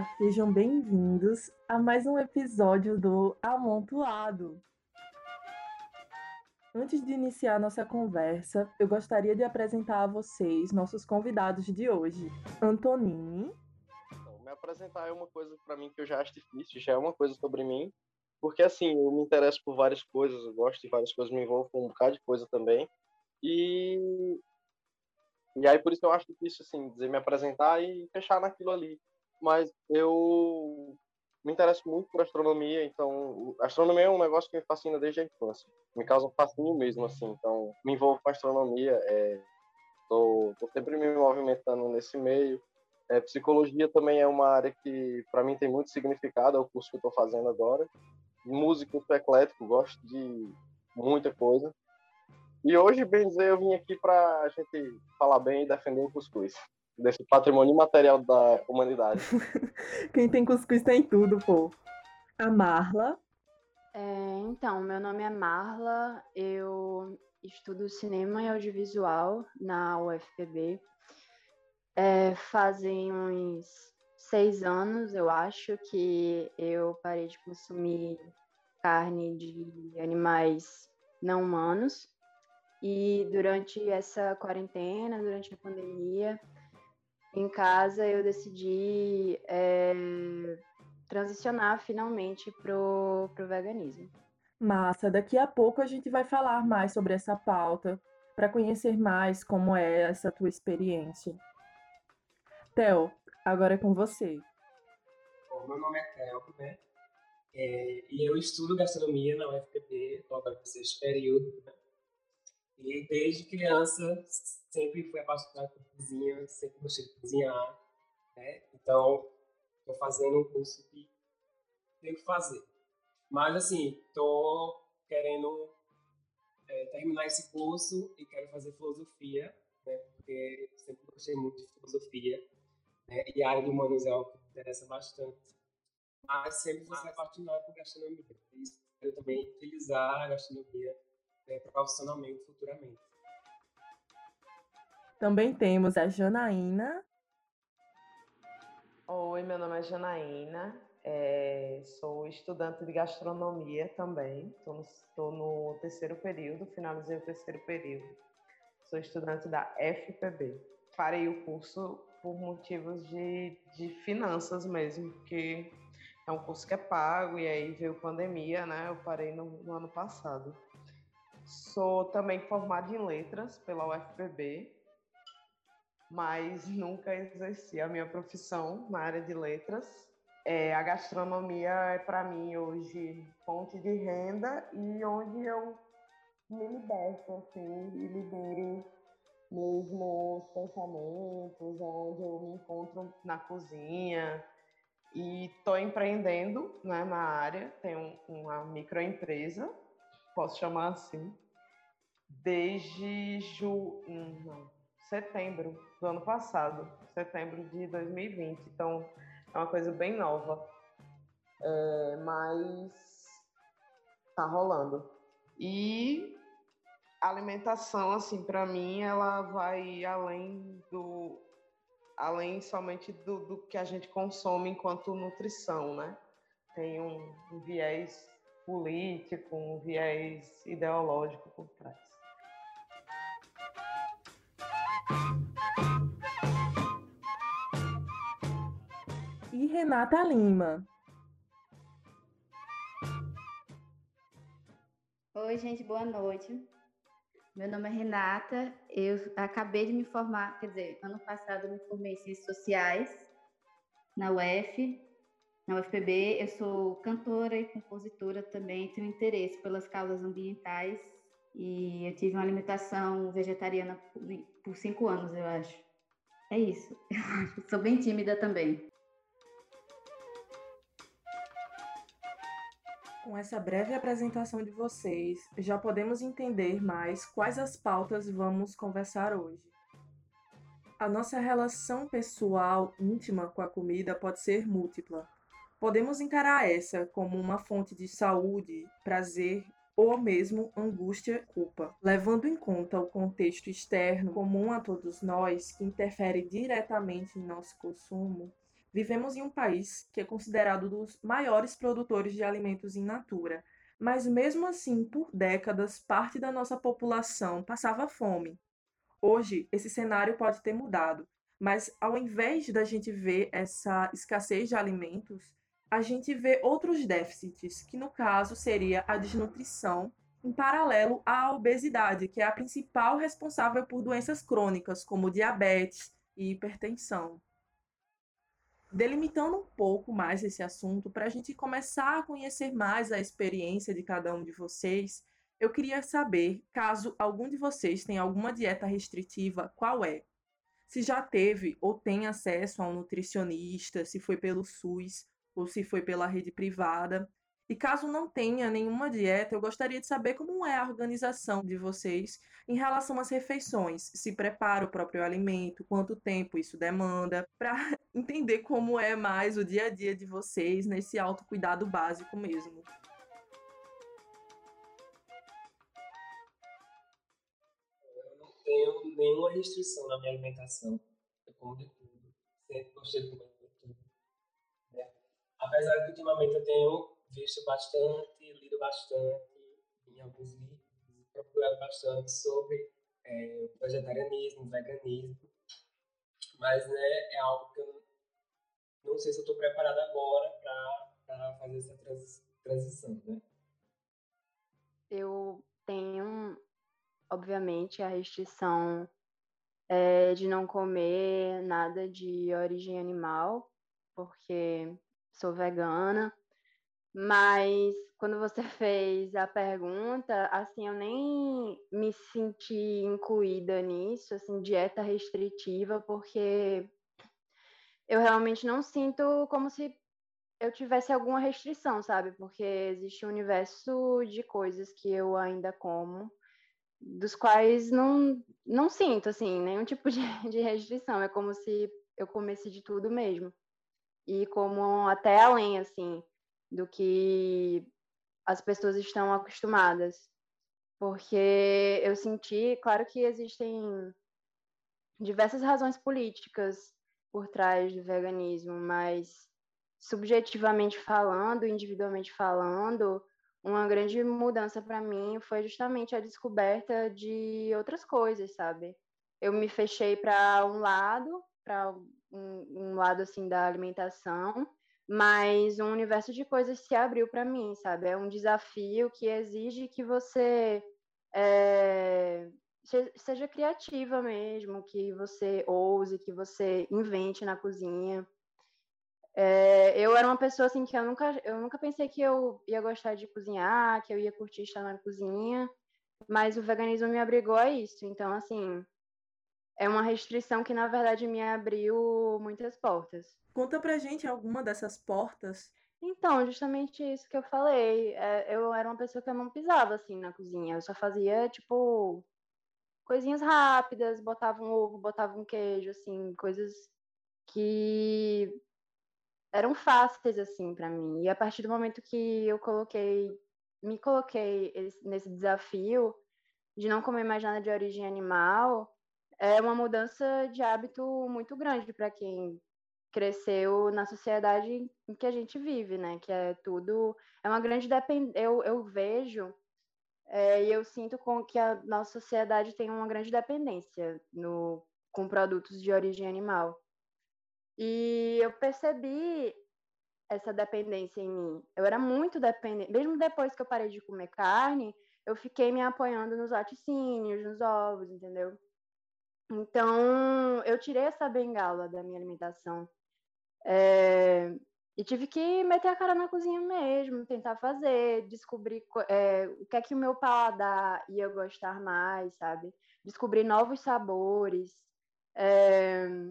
Olá, sejam bem-vindos a mais um episódio do Amontoado. Antes de iniciar nossa conversa, eu gostaria de apresentar a vocês nossos convidados de hoje. Antonini. Então, me apresentar é uma coisa para mim que eu já acho difícil, já é uma coisa sobre mim, porque assim, eu me interesso por várias coisas, eu gosto de várias coisas, me envolvo com um bocado de coisa também. E aí por isso eu acho difícil, assim, dizer, me apresentar e fechar naquilo ali. Mas eu me interesso muito por astronomia, então astronomia é um negócio que me fascina desde a infância. Me causa um fascínio mesmo, assim, então me envolvo com astronomia, tô sempre me movimentando nesse meio. Psicologia também é uma área que para mim tem muito significado, é o curso que eu tô fazendo agora. Música, eu sou eclético, gosto de muita coisa. E hoje, bem dizer, eu vim aqui para a gente falar bem e defender o cuscuz, desse patrimônio imaterial da humanidade. Quem tem cuscuz tem tudo, pô. A Marla. Então, meu nome é Marla, eu estudo cinema e audiovisual na UFPB. Fazem uns 6 anos, eu acho, que eu parei de consumir carne de animais não humanos. E durante essa quarentena, durante a pandemia, em casa eu decidi transicionar finalmente pro veganismo. Massa, daqui a pouco a gente vai falar mais sobre essa pauta, para conhecer mais como é essa tua experiência. Theo, agora é com você. Bom, meu nome é Theo, né? E eu estudo gastronomia na UFPB, agora no sexto período, né? E desde criança sempre fui apaixonada por cozinha, sempre gostei de cozinhar, né? Então, estou fazendo um curso que tenho que fazer. Mas, assim, estou querendo terminar esse curso e quero fazer filosofia, né? Porque sempre gostei muito de filosofia, né? E a área do humanos é algo que me interessa bastante. Mas sempre vou ser apaixonada por gastronomia. Eu também utilizar a gastronomia profissionalmente, futuramente. Também temos a Janaína. Oi, meu nome é Janaína, sou estudante de gastronomia também, estou no 3º período, finalizei o 3º período, sou estudante da FPB. Parei o curso por motivos de finanças mesmo, porque é um curso que é pago e aí veio pandemia, né? Eu parei no ano passado. Sou também formada em letras pela UFPB, mas nunca exerci a minha profissão na área de letras. A gastronomia é, para mim, hoje, fonte de renda e onde eu me liberto, assim, e libero mesmo os pensamentos, onde eu me encontro na cozinha. E estou empreendendo, né, na área, tenho uma microempresa, posso chamar assim, desde setembro do ano passado, setembro de 2020, então é uma coisa bem nova, mas tá rolando. E a alimentação, assim, para mim, ela vai além somente do que a gente consome enquanto nutrição, né? Tem um viés político, um viés ideológico por trás. E Renata Lima. Oi, gente, boa noite. Meu nome é Renata, eu acabei de me formar, quer dizer, ano passado eu me formei em Ciências Sociais na UF. Na UFPB, eu sou cantora e compositora também, tenho interesse pelas causas ambientais e eu tive uma alimentação vegetariana por 5 anos, eu acho. É isso. Sou bem tímida também. Com essa breve apresentação de vocês, já podemos entender mais quais as pautas vamos conversar hoje. A nossa relação pessoal íntima com a comida pode ser múltipla. Podemos encarar essa como uma fonte de saúde, prazer ou mesmo angústia e culpa, levando em conta o contexto externo comum a todos nós, que interfere diretamente em nosso consumo, Vivemos em um país que é considerado dos maiores produtores de alimentos in natura, mas mesmo assim, por décadas, parte da nossa população passava fome. Hoje, esse cenário pode ter mudado, mas ao invés da gente ver essa escassez de alimentos, a gente vê outros déficits, que no caso seria a desnutrição, em paralelo à obesidade, que é a principal responsável por doenças crônicas, como diabetes e hipertensão. Delimitando um pouco mais esse assunto, para a gente começar a conhecer mais a experiência de cada um de vocês, eu queria saber, caso algum de vocês tenha alguma dieta restritiva, qual é? Se já teve ou tem acesso a um nutricionista, se foi pelo SUS ou se foi pela rede privada. E caso não tenha nenhuma dieta, eu gostaria de saber como é a organização de vocês em relação às refeições, se prepara o próprio alimento, quanto tempo isso demanda, para entender como é mais o dia a dia de vocês nesse autocuidado básico mesmo. Eu não tenho nenhuma restrição na minha alimentação. Eu como de tudo, sempre gostei de comer de tudo. Apesar que ultimamente eu tenho visto bastante, lido bastante, em alguns livros, procurado bastante sobre vegetarianismo, veganismo, mas é algo que eu não sei se eu estou preparada agora para fazer essa transição, né? Eu tenho, obviamente, a restrição de não comer nada de origem animal, porque sou vegana. Mas quando você fez a pergunta, assim, eu nem me senti incluída nisso, assim, dieta restritiva, porque eu realmente não sinto como se eu tivesse alguma restrição, sabe? Porque existe um universo de coisas que eu ainda como, dos quais não sinto, assim, nenhum tipo de restrição. É como se eu comesse de tudo mesmo. E como até além, assim, do que as pessoas estão acostumadas. Porque eu senti, claro que existem diversas razões políticas por trás do veganismo, mas subjetivamente falando, individualmente falando, uma grande mudança para mim foi justamente a descoberta de outras coisas, sabe? Eu me fechei para um lado, para um lado assim da alimentação, mas um universo de coisas se abriu para mim, sabe? É um desafio que exige que você seja criativa mesmo, que você ouse, que você invente na cozinha. Eu era uma pessoa assim que eu nunca pensei que eu ia gostar de cozinhar, que eu ia curtir estar na cozinha, mas o veganismo me obrigou a isso. Então, assim, é uma restrição que, na verdade, me abriu muitas portas. Conta pra gente alguma dessas portas. Então, justamente isso que eu falei. Eu era uma pessoa que eu não pisava, assim, na cozinha. Eu só fazia, tipo, coisinhas rápidas, botava um ovo, botava um queijo, assim, coisas que eram fáceis, assim, pra mim. E a partir do momento que eu me coloquei nesse desafio de não comer mais nada de origem animal, é uma mudança de hábito muito grande para quem cresceu na sociedade em que a gente vive, né? Que é tudo... É uma grande dependência... Eu vejo e eu sinto que a nossa sociedade tem uma grande dependência com produtos de origem animal. E eu percebi essa dependência em mim. Eu era muito dependente. Mesmo depois que eu parei de comer carne, eu fiquei me apoiando nos laticínios, nos ovos, entendeu? Então, eu tirei essa bengala da minha alimentação e tive que meter a cara na cozinha mesmo, tentar fazer, descobrir o que é que o meu paladar ia gostar mais, sabe? Descobrir novos sabores. E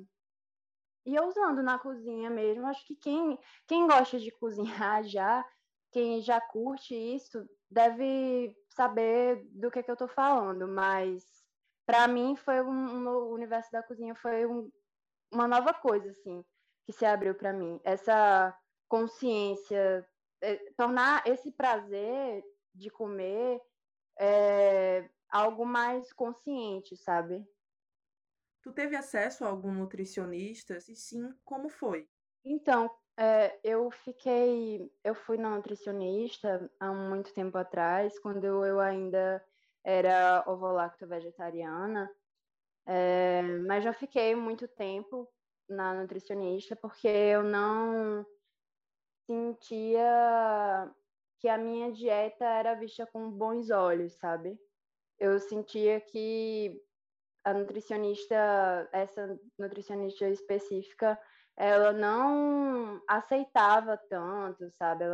eu usando na cozinha mesmo, acho que quem gosta de cozinhar já, quem já curte isso, deve saber do que eu tô falando, mas para mim, o universo da cozinha foi uma nova coisa, assim, que se abriu para mim. Essa consciência, tornar esse prazer de comer algo mais consciente, sabe? Tu teve acesso a algum nutricionista? Se sim, como foi? Então, eu fui na nutricionista há muito tempo atrás, quando eu ainda era ovo-lacto-vegetariana, mas já fiquei muito tempo na nutricionista porque eu não sentia que a minha dieta era vista com bons olhos, sabe? Eu sentia que a nutricionista, essa nutricionista específica, ela não aceitava tanto, sabe?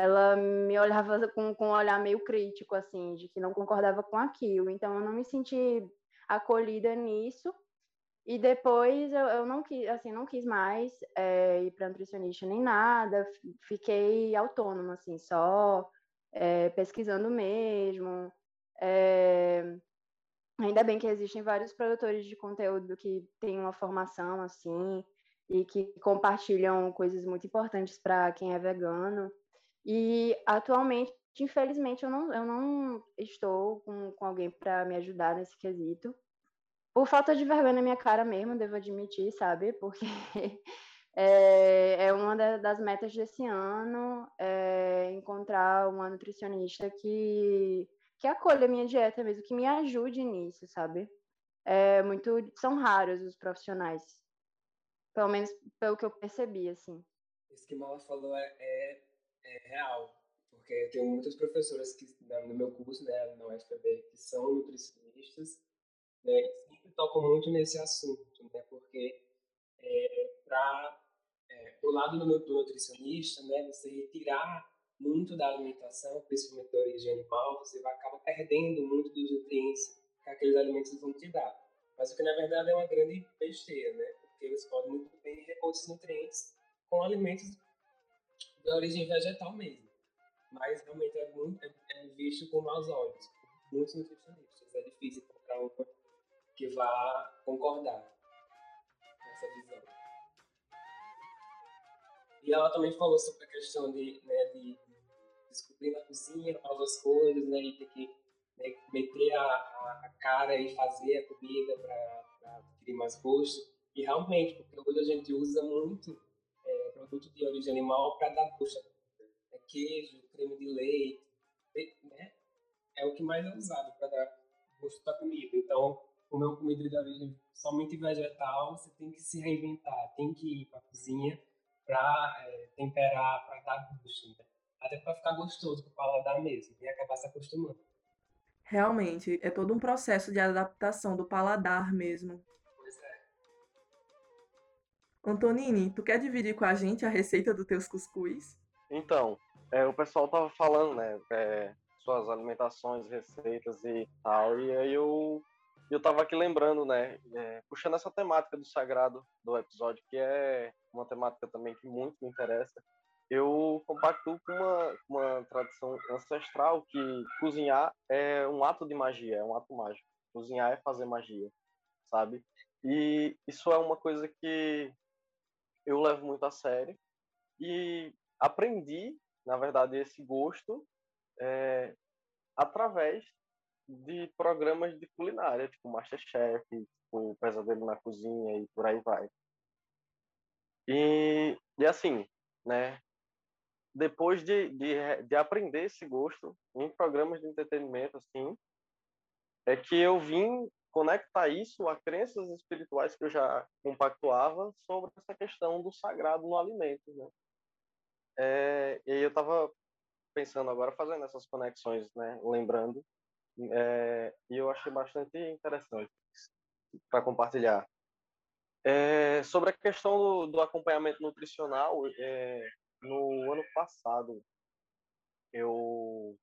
Ela me olhava com um olhar meio crítico, assim, de que não concordava com aquilo. Então, eu não me senti acolhida nisso. E depois, eu não quis mais ir para nutricionista nem nada. Fiquei autônoma, assim, só pesquisando mesmo. Ainda bem que existem vários produtores de conteúdo que têm uma formação, assim, e que compartilham coisas muito importantes para quem é vegano. E, atualmente, infelizmente, eu não estou com alguém para me ajudar nesse quesito. Por falta de vergonha na minha cara mesmo, devo admitir, sabe? Porque é uma das metas desse ano, encontrar uma nutricionista que acolha a minha dieta mesmo, que me ajude nisso, sabe? São raros os profissionais, pelo menos pelo que eu percebi, assim. Isso que Maura falou é real, porque eu tenho muitas professoras que, no meu curso, né, na UFPB, que são nutricionistas, né, que sempre tocam muito nesse assunto, né, porque o lado do nutricionista, né, você retirar muito da alimentação, principalmente da origem animal, você acaba perdendo muito dos nutrientes que aqueles alimentos vão te dar. Mas o que, na verdade, é uma grande besteira, né? Porque eles podem muito bem repor esses nutrientes com alimentos de origem vegetal mesmo. Mas, realmente, é visto com maus olhos. Muitos nutricionistas. É difícil encontrar um que vá concordar com essa visão. E ela também falou sobre a questão de, né, de descobrir na cozinha novas coisas, né, e ter que, né, meter a cara e fazer a comida para adquirir mais gosto. E realmente, porque hoje a gente usa muito produto de origem animal para dar gosto. Queijo, creme de leite, né, é o que mais é usado para dar gosto da comida. Então, comer uma comida de origem somente vegetal, você tem que se reinventar, tem que ir para a cozinha para temperar, para dar gosto, né? Até para ficar gostoso para o paladar mesmo e acabar se acostumando. Realmente, é todo um processo de adaptação do paladar mesmo. Pois é. Antonini, tu quer dividir com a gente a receita dos teus cuscuz? Então, o pessoal tava falando, né, suas alimentações, receitas e tal, e aí eu tava aqui lembrando, né, puxando essa temática do sagrado do episódio, que é uma temática também que muito me interessa. Eu compactuo com uma tradição ancestral que cozinhar é um ato de magia, é um ato mágico. Cozinhar é fazer magia, sabe? E isso é uma coisa que eu levo muito a sério e aprendi, na verdade, esse gosto através de programas de culinária, tipo Masterchef, tipo Pesadelo na Cozinha e por aí vai. E assim, né, depois de aprender esse gosto em programas de entretenimento, assim, é que eu vim conectar isso a crenças espirituais que eu já compactuava sobre essa questão do sagrado no alimento, né? E aí eu estava pensando agora, fazendo essas conexões, né, lembrando, e eu achei bastante interessante para compartilhar. Sobre a questão do acompanhamento nutricional, no ano passado eu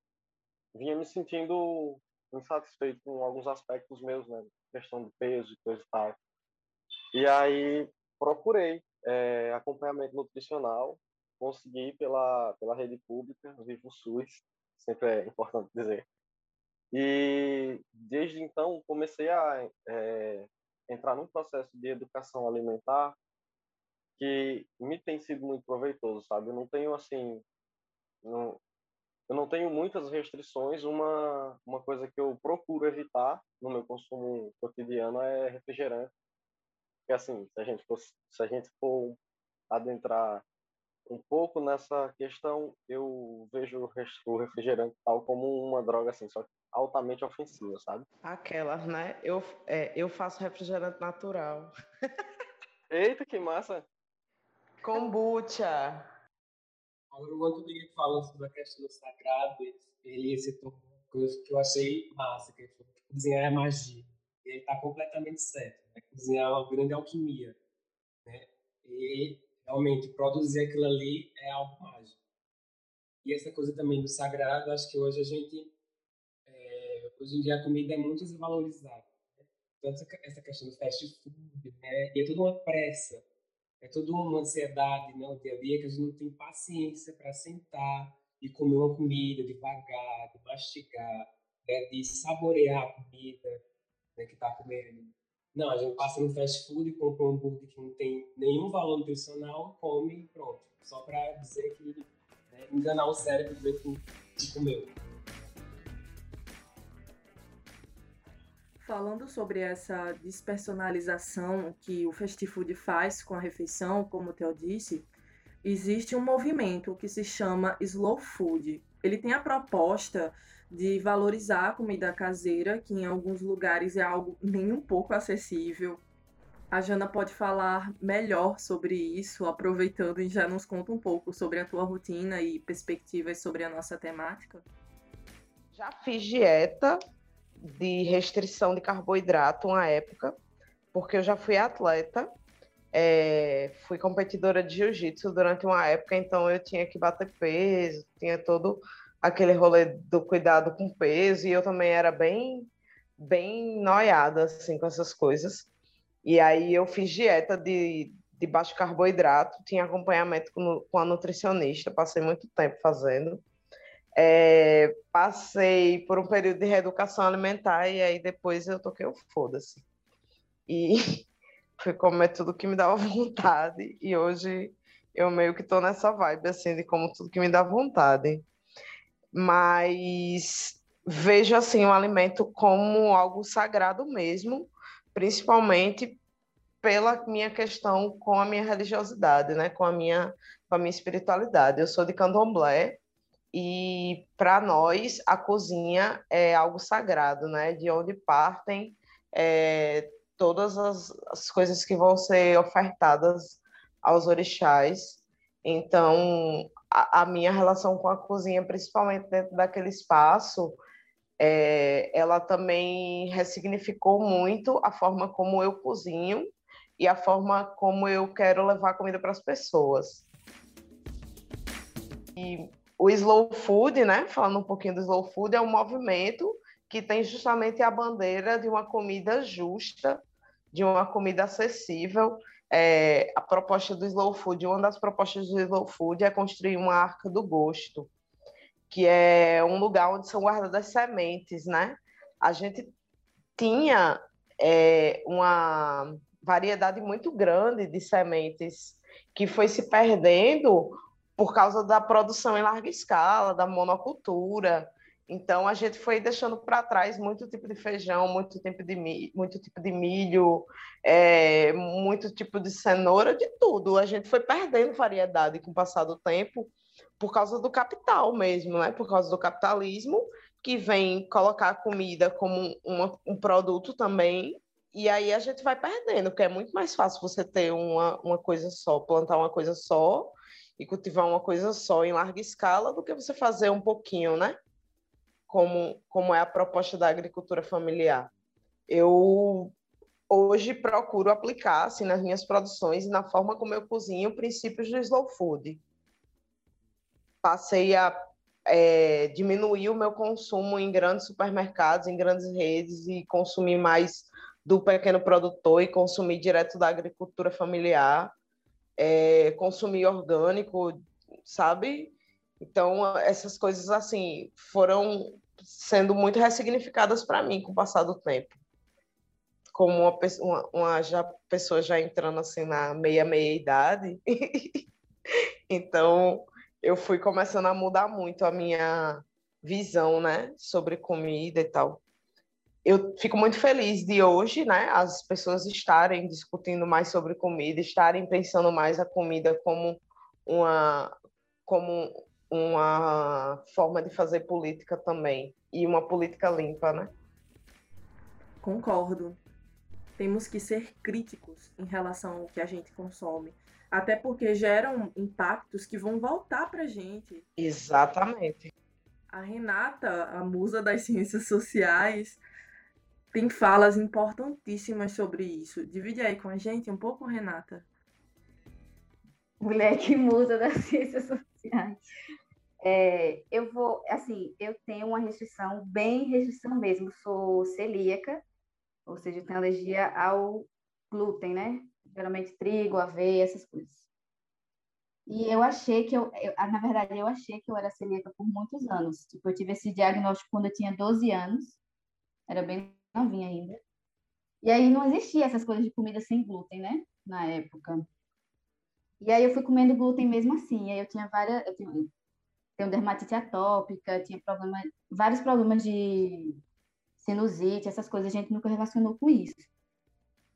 vinha me sentindo insatisfeito com alguns aspectos meus, né? Questão de peso e coisa e tal. E aí procurei acompanhamento nutricional, consegui pela rede pública, vivo o SUS, sempre é importante dizer. E desde então comecei a entrar num processo de educação alimentar que me tem sido muito proveitoso, sabe? Eu não tenho muitas restrições. Uma coisa que eu procuro evitar no meu consumo cotidiano é refrigerante. Porque, assim, se a gente for adentrar um pouco nessa questão, eu vejo o refrigerante tal como uma droga, assim, só que altamente ofensiva, sabe? Aquela, né? Eu faço refrigerante natural. Eita, que massa! Kombucha! Enquanto o Miguel falou sobre a questão do sagrado, ele citou uma coisa que eu achei massa, que ele falou que cozinhar é magia. E ele está completamente certo. Né? Cozinhar é uma grande alquimia. Né? E realmente, produzir aquilo ali é algo mágico. E essa coisa também do sagrado, acho que hoje a gente... hoje em dia a comida é muito desvalorizada. Né? Tanto essa questão do fast food, né? E é toda uma pressa. É toda uma ansiedade, né, o dia a dia, que a gente não tem paciência para sentar e comer uma comida devagar, de mastigar, né, de saborear a comida, né, que está comendo. Não, a gente passa no fast food e compra um hambúrguer que não tem nenhum valor nutricional, come e pronto. Só para dizer que, né, enganar o cérebro e dizer que comeu. Falando sobre essa despersonalização que o fast food faz com a refeição, como o Theo disse, existe um movimento que se chama Slow Food. Ele tem a proposta de valorizar a comida caseira, que em alguns lugares é algo nem um pouco acessível. A Jana pode falar melhor sobre isso, aproveitando e já nos conta um pouco sobre a tua rotina e perspectivas sobre a nossa temática. Já fiz dieta de restrição de carboidrato uma época, porque eu já fui atleta, fui competidora de jiu-jitsu durante uma época, então eu tinha que bater peso, tinha todo aquele rolê do cuidado com peso, e eu também era bem noiada, assim, com essas coisas. E aí eu fiz dieta de baixo carboidrato, tinha acompanhamento com a nutricionista, passei muito tempo fazendo. Passei por um período de reeducação alimentar e aí depois eu toquei o foda-se. E fui comer tudo que me dava vontade e hoje eu meio que tô nessa vibe, assim, de como tudo que me dá vontade. Mas vejo, assim, o alimento como algo sagrado mesmo, principalmente pela minha questão com a minha religiosidade, né? Com a minha espiritualidade. Eu sou de candomblé. E, para nós, a cozinha é algo sagrado, né? De onde partem todas as coisas que vão ser ofertadas aos orixás. Então, a minha relação com a cozinha, principalmente dentro daquele espaço, ela também ressignificou muito a forma como eu cozinho e a forma como eu quero levar a comida para as pessoas. E o Slow Food, né? Falando um pouquinho do Slow Food, é um movimento que tem justamente a bandeira de uma comida justa, de uma comida acessível. A proposta do Slow Food, uma das propostas do Slow Food é construir uma arca do gosto, que é um lugar onde são guardadas sementes, né? A gente tinha uma variedade muito grande de sementes que foi se perdendo por causa da produção em larga escala, da monocultura. Então, a gente foi deixando para trás muito tipo de feijão, muito tipo de milho, muito tipo de cenoura, de tudo. A gente foi perdendo variedade com o passar do tempo por causa do capital mesmo, né? Por causa do capitalismo, que vem colocar a comida como um produto também. E aí a gente vai perdendo, porque é muito mais fácil você ter uma coisa só, plantar uma coisa só, e cultivar uma coisa só em larga escala do que você fazer um pouquinho, né? Como é a proposta da agricultura familiar. Eu hoje procuro aplicar, assim, nas minhas produções e na forma como eu cozinho, princípios do Slow Food. Passei a diminuir o meu consumo em grandes supermercados, em grandes redes, e consumir mais do pequeno produtor e consumir direto da agricultura familiar. Consumir orgânico, sabe? Então, essas coisas, assim, foram sendo muito ressignificadas para mim com o passar do tempo. Como pessoa já entrando, assim, na meia-idade. Então, eu fui começando a mudar muito a minha visão, né? Sobre comida e tal. eu fico muito feliz de hoje, né, as pessoas estarem discutindo mais sobre comida, estarem pensando mais a comida como uma forma de fazer política também, e uma política limpa, né? Concordo. Temos que ser críticos em relação ao que a gente consome, até porque geram impactos que vão voltar para a gente. Exatamente. A Renata, a musa das ciências sociais, tem falas importantíssimas sobre isso. Divide aí com a gente um pouco, Renata. Mulher que musa das ciências sociais. Eu tenho uma restrição, bem restrição mesmo. Sou celíaca, ou seja, eu tenho alergia ao glúten, né? Geralmente trigo, aveia, essas coisas. E eu achei que eu era celíaca por muitos anos. Tipo, eu tive esse diagnóstico quando eu tinha 12 anos. Era bem novinha ainda. E aí não existia essas coisas de comida sem glúten, né? Na época. E aí eu fui comendo glúten mesmo assim. E aí eu tinha várias... Eu tenho dermatite atópica, tinha vários problemas de sinusite, essas coisas. A gente nunca relacionou com isso.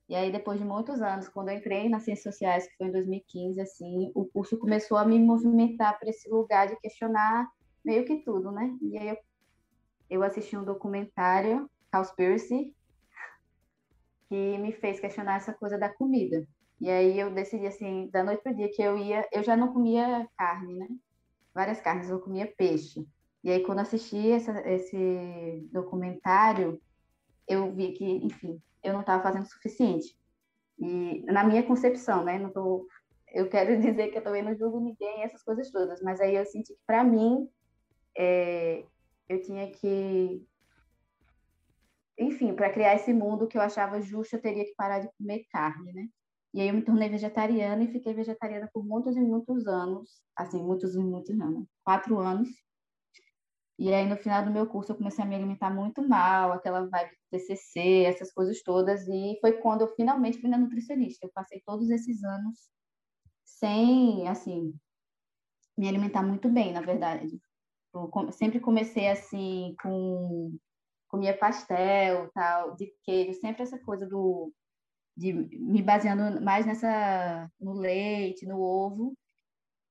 E aí, depois de muitos anos, quando eu entrei nas ciências sociais, que foi em 2015, assim, o curso começou a me movimentar para esse lugar de questionar meio que tudo, né? E aí eu assisti um documentário, Cowspiracy, que me fez questionar essa coisa da comida. E aí eu decidi, assim, da noite para o dia, que eu já não comia carne, né? Várias carnes, eu comia peixe. E aí, quando assisti esse documentário, eu vi que, enfim, eu não estava fazendo o suficiente. E na minha concepção, né? Eu quero dizer que eu também não julgo ninguém, essas coisas todas. Mas aí eu senti que, para mim, eu tinha que... Enfim, para criar esse mundo que eu achava justo, eu teria que parar de comer carne, né? E aí eu me tornei vegetariana e fiquei vegetariana por muitos e muitos anos. Assim, muitos e muitos anos. 4 anos. E aí, no final do meu curso, eu comecei a me alimentar muito mal, aquela vibe do TCC, essas coisas todas. E foi quando eu finalmente fui na nutricionista. Eu passei todos esses anos sem, assim, me alimentar muito bem, na verdade. Eu sempre comecei, assim, comia pastel, tal, de queijo, sempre essa coisa de me baseando mais no leite, no ovo.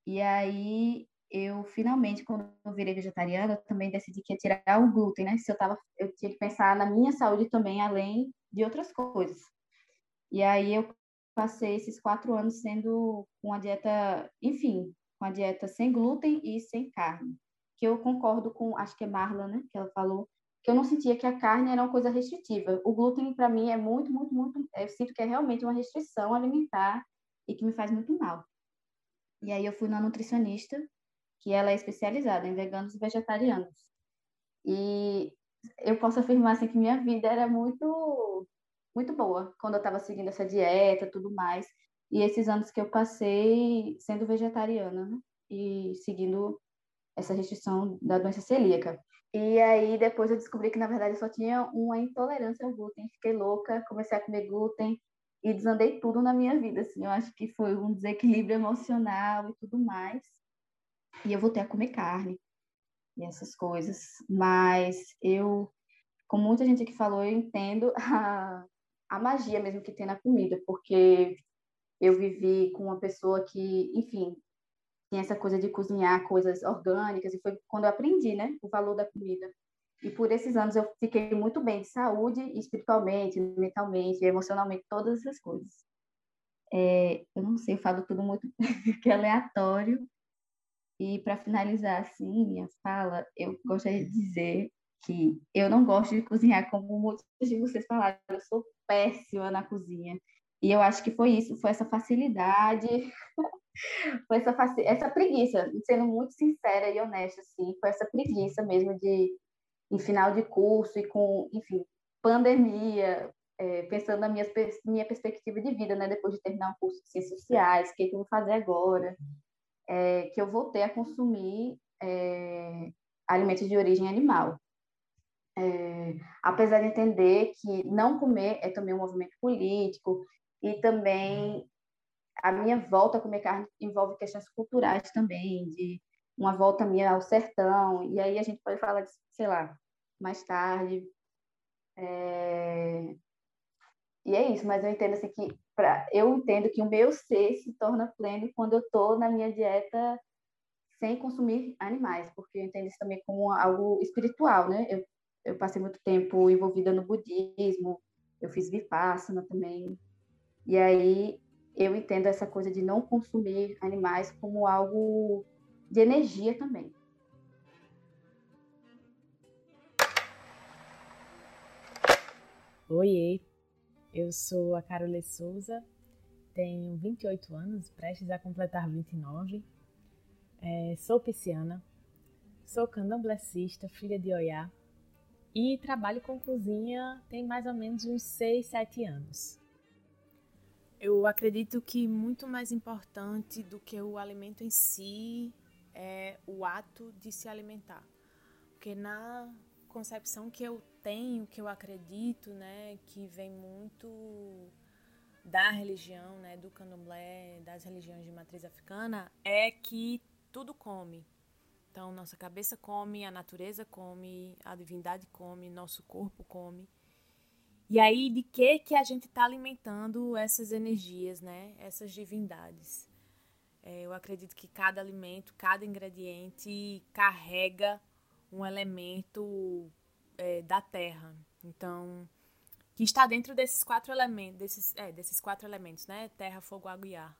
E aí, eu finalmente, quando eu virei vegetariana, eu também decidi que ia tirar o glúten, né? Eu tinha que pensar na minha saúde também, além de outras coisas. E aí, eu passei esses 4 anos sendo uma dieta, enfim, uma dieta sem glúten e sem carne. Que eu concordo com, acho que é Marla, né? Que ela falou, que eu não sentia que a carne era uma coisa restritiva. O glúten, para mim, é muito, muito, muito... Eu sinto que é realmente uma restrição alimentar e que me faz muito mal. E aí, eu fui na nutricionista, que ela é especializada em veganos e vegetarianos. E eu posso afirmar, assim, que minha vida era muito, muito boa quando eu estava seguindo essa dieta e tudo mais. E esses anos que eu passei sendo vegetariana, né? E seguindo essa restrição da doença celíaca. E aí, depois eu descobri que, na verdade, eu só tinha uma intolerância ao glúten. Fiquei louca, comecei a comer glúten e desandei tudo na minha vida, assim. Eu acho que foi um desequilíbrio emocional e tudo mais. E eu voltei a comer carne e essas coisas. Mas eu, como muita gente aqui falou, eu entendo a magia mesmo que tem na comida. Porque eu vivi com uma pessoa que, enfim... Tem essa coisa de cozinhar coisas orgânicas, e foi quando eu aprendi, né, o valor da comida. E por esses anos eu fiquei muito bem de saúde, espiritualmente, mentalmente, emocionalmente, todas essas coisas. Eu não sei, eu falo tudo muito que é aleatório. E para finalizar, assim, minha fala, eu gostaria de dizer que eu não gosto de cozinhar, como muitos de vocês falaram, eu sou péssima na cozinha. E eu acho que foi isso, foi essa facilidade, foi essa preguiça, sendo muito sincera e honesta, assim, foi essa preguiça mesmo de, em final de curso e com, enfim, pandemia, pensando na minha perspectiva de vida, né, depois de terminar um curso de ciências sociais, o que eu vou fazer agora, que eu voltei a consumir alimentos de origem animal. Apesar de entender que não comer é também um movimento político, e também a minha volta a comer carne envolve questões culturais também, de uma volta minha ao sertão, e aí a gente pode falar disso, sei lá, mais tarde, E é isso, mas eu entendo assim que eu entendo que o meu ser se torna pleno quando eu estou na minha dieta sem consumir animais, porque eu entendo isso também como algo espiritual, né? Eu passei muito tempo envolvida no budismo, eu fiz vipassana também, e aí eu entendo essa coisa de não consumir animais como algo de energia também. Oiê, eu sou a Carolina Souza, tenho 28 anos, prestes a completar 29, sou pisciana, sou candomblessista, filha de Oiá, e trabalho com cozinha tem mais ou menos uns 6, 7 anos. Eu acredito que muito mais importante do que o alimento em si é o ato de se alimentar, porque na concepção que eu tenho, que eu acredito, né, que vem muito da religião, né, do candomblé, das religiões de matriz africana, é que tudo come. Então, nossa cabeça come, a natureza come, a divindade come, nosso corpo come. E aí, de que a gente está alimentando essas energias, né, essas divindades? Eu acredito que cada alimento, cada ingrediente carrega um elemento da terra, então, que está dentro desses quatro elementos, desses quatro elementos, né, terra, fogo, água e ar.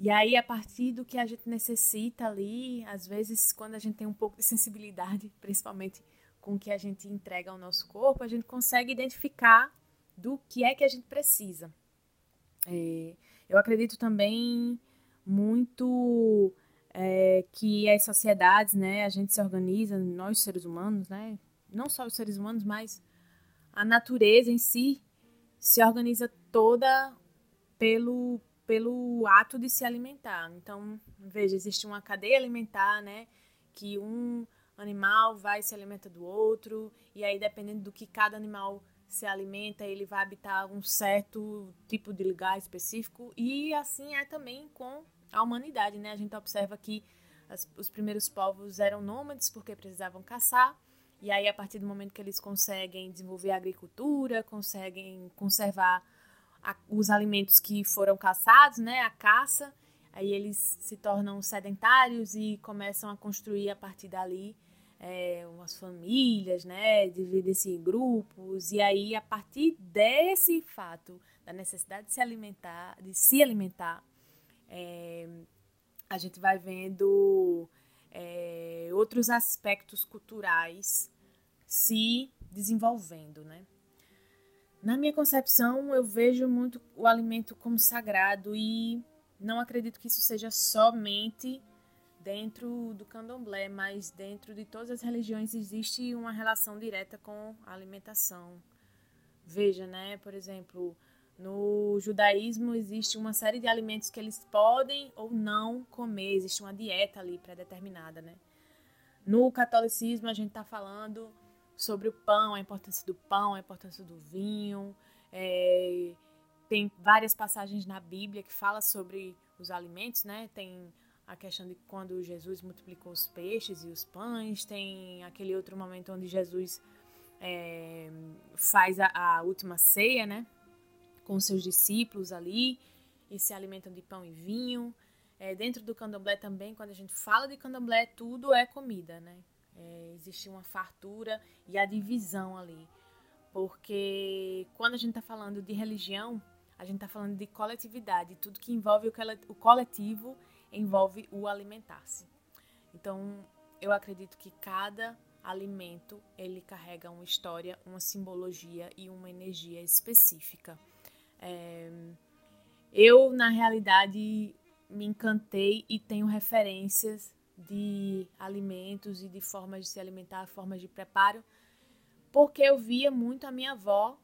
E aí, a partir do que a gente necessita ali, às vezes, quando a gente tem um pouco de sensibilidade, principalmente com o que a gente entrega ao nosso corpo, a gente consegue identificar do que é que a gente precisa. Eu acredito também muito... que as sociedades, né, a gente se organiza, nós seres humanos, né, não só os seres humanos, mas a natureza em si se organiza toda pelo ato de se alimentar. Então, veja, existe uma cadeia alimentar, né, que um animal vai se alimentar do outro, e aí dependendo do que cada animal se alimenta, ele vai habitar um certo tipo de lugar específico, e assim é também com a humanidade, né? A gente observa que os primeiros povos eram nômades porque precisavam caçar, e aí a partir do momento que eles conseguem desenvolver a agricultura, conseguem conservar os alimentos que foram caçados, né? A caça, aí eles se tornam sedentários e começam a construir a partir dali umas famílias, né? Dividem-se em grupos, e aí a partir desse fato, da necessidade de se alimentar, a gente vai vendo outros aspectos culturais se desenvolvendo, né? Na minha concepção, eu vejo muito o alimento como sagrado, e não acredito que isso seja somente dentro do candomblé, mas dentro de todas as religiões existe uma relação direta com a alimentação. Veja, né? Por exemplo... No judaísmo existe uma série de alimentos que eles podem ou não comer, existe uma dieta ali pré-determinada, né? No catolicismo a gente está falando sobre o pão, a importância do pão, a importância do vinho, tem várias passagens na Bíblia que fala sobre os alimentos, né? Tem a questão de quando Jesus multiplicou os peixes e os pães, tem aquele outro momento onde Jesus faz a última ceia, né? Com seus discípulos ali, e se alimentam de pão e vinho. Dentro do candomblé também, quando a gente fala de candomblé, tudo é comida, né? Existe uma fartura e a divisão ali. Porque quando a gente está falando de religião, a gente está falando de coletividade. Tudo que envolve o coletivo envolve o alimentar-se. Então, eu acredito que cada alimento, ele carrega uma história, uma simbologia e uma energia específica. Eu, na realidade, me encantei e tenho referências de alimentos e de formas de se alimentar, formas de preparo, porque eu via muito a minha avó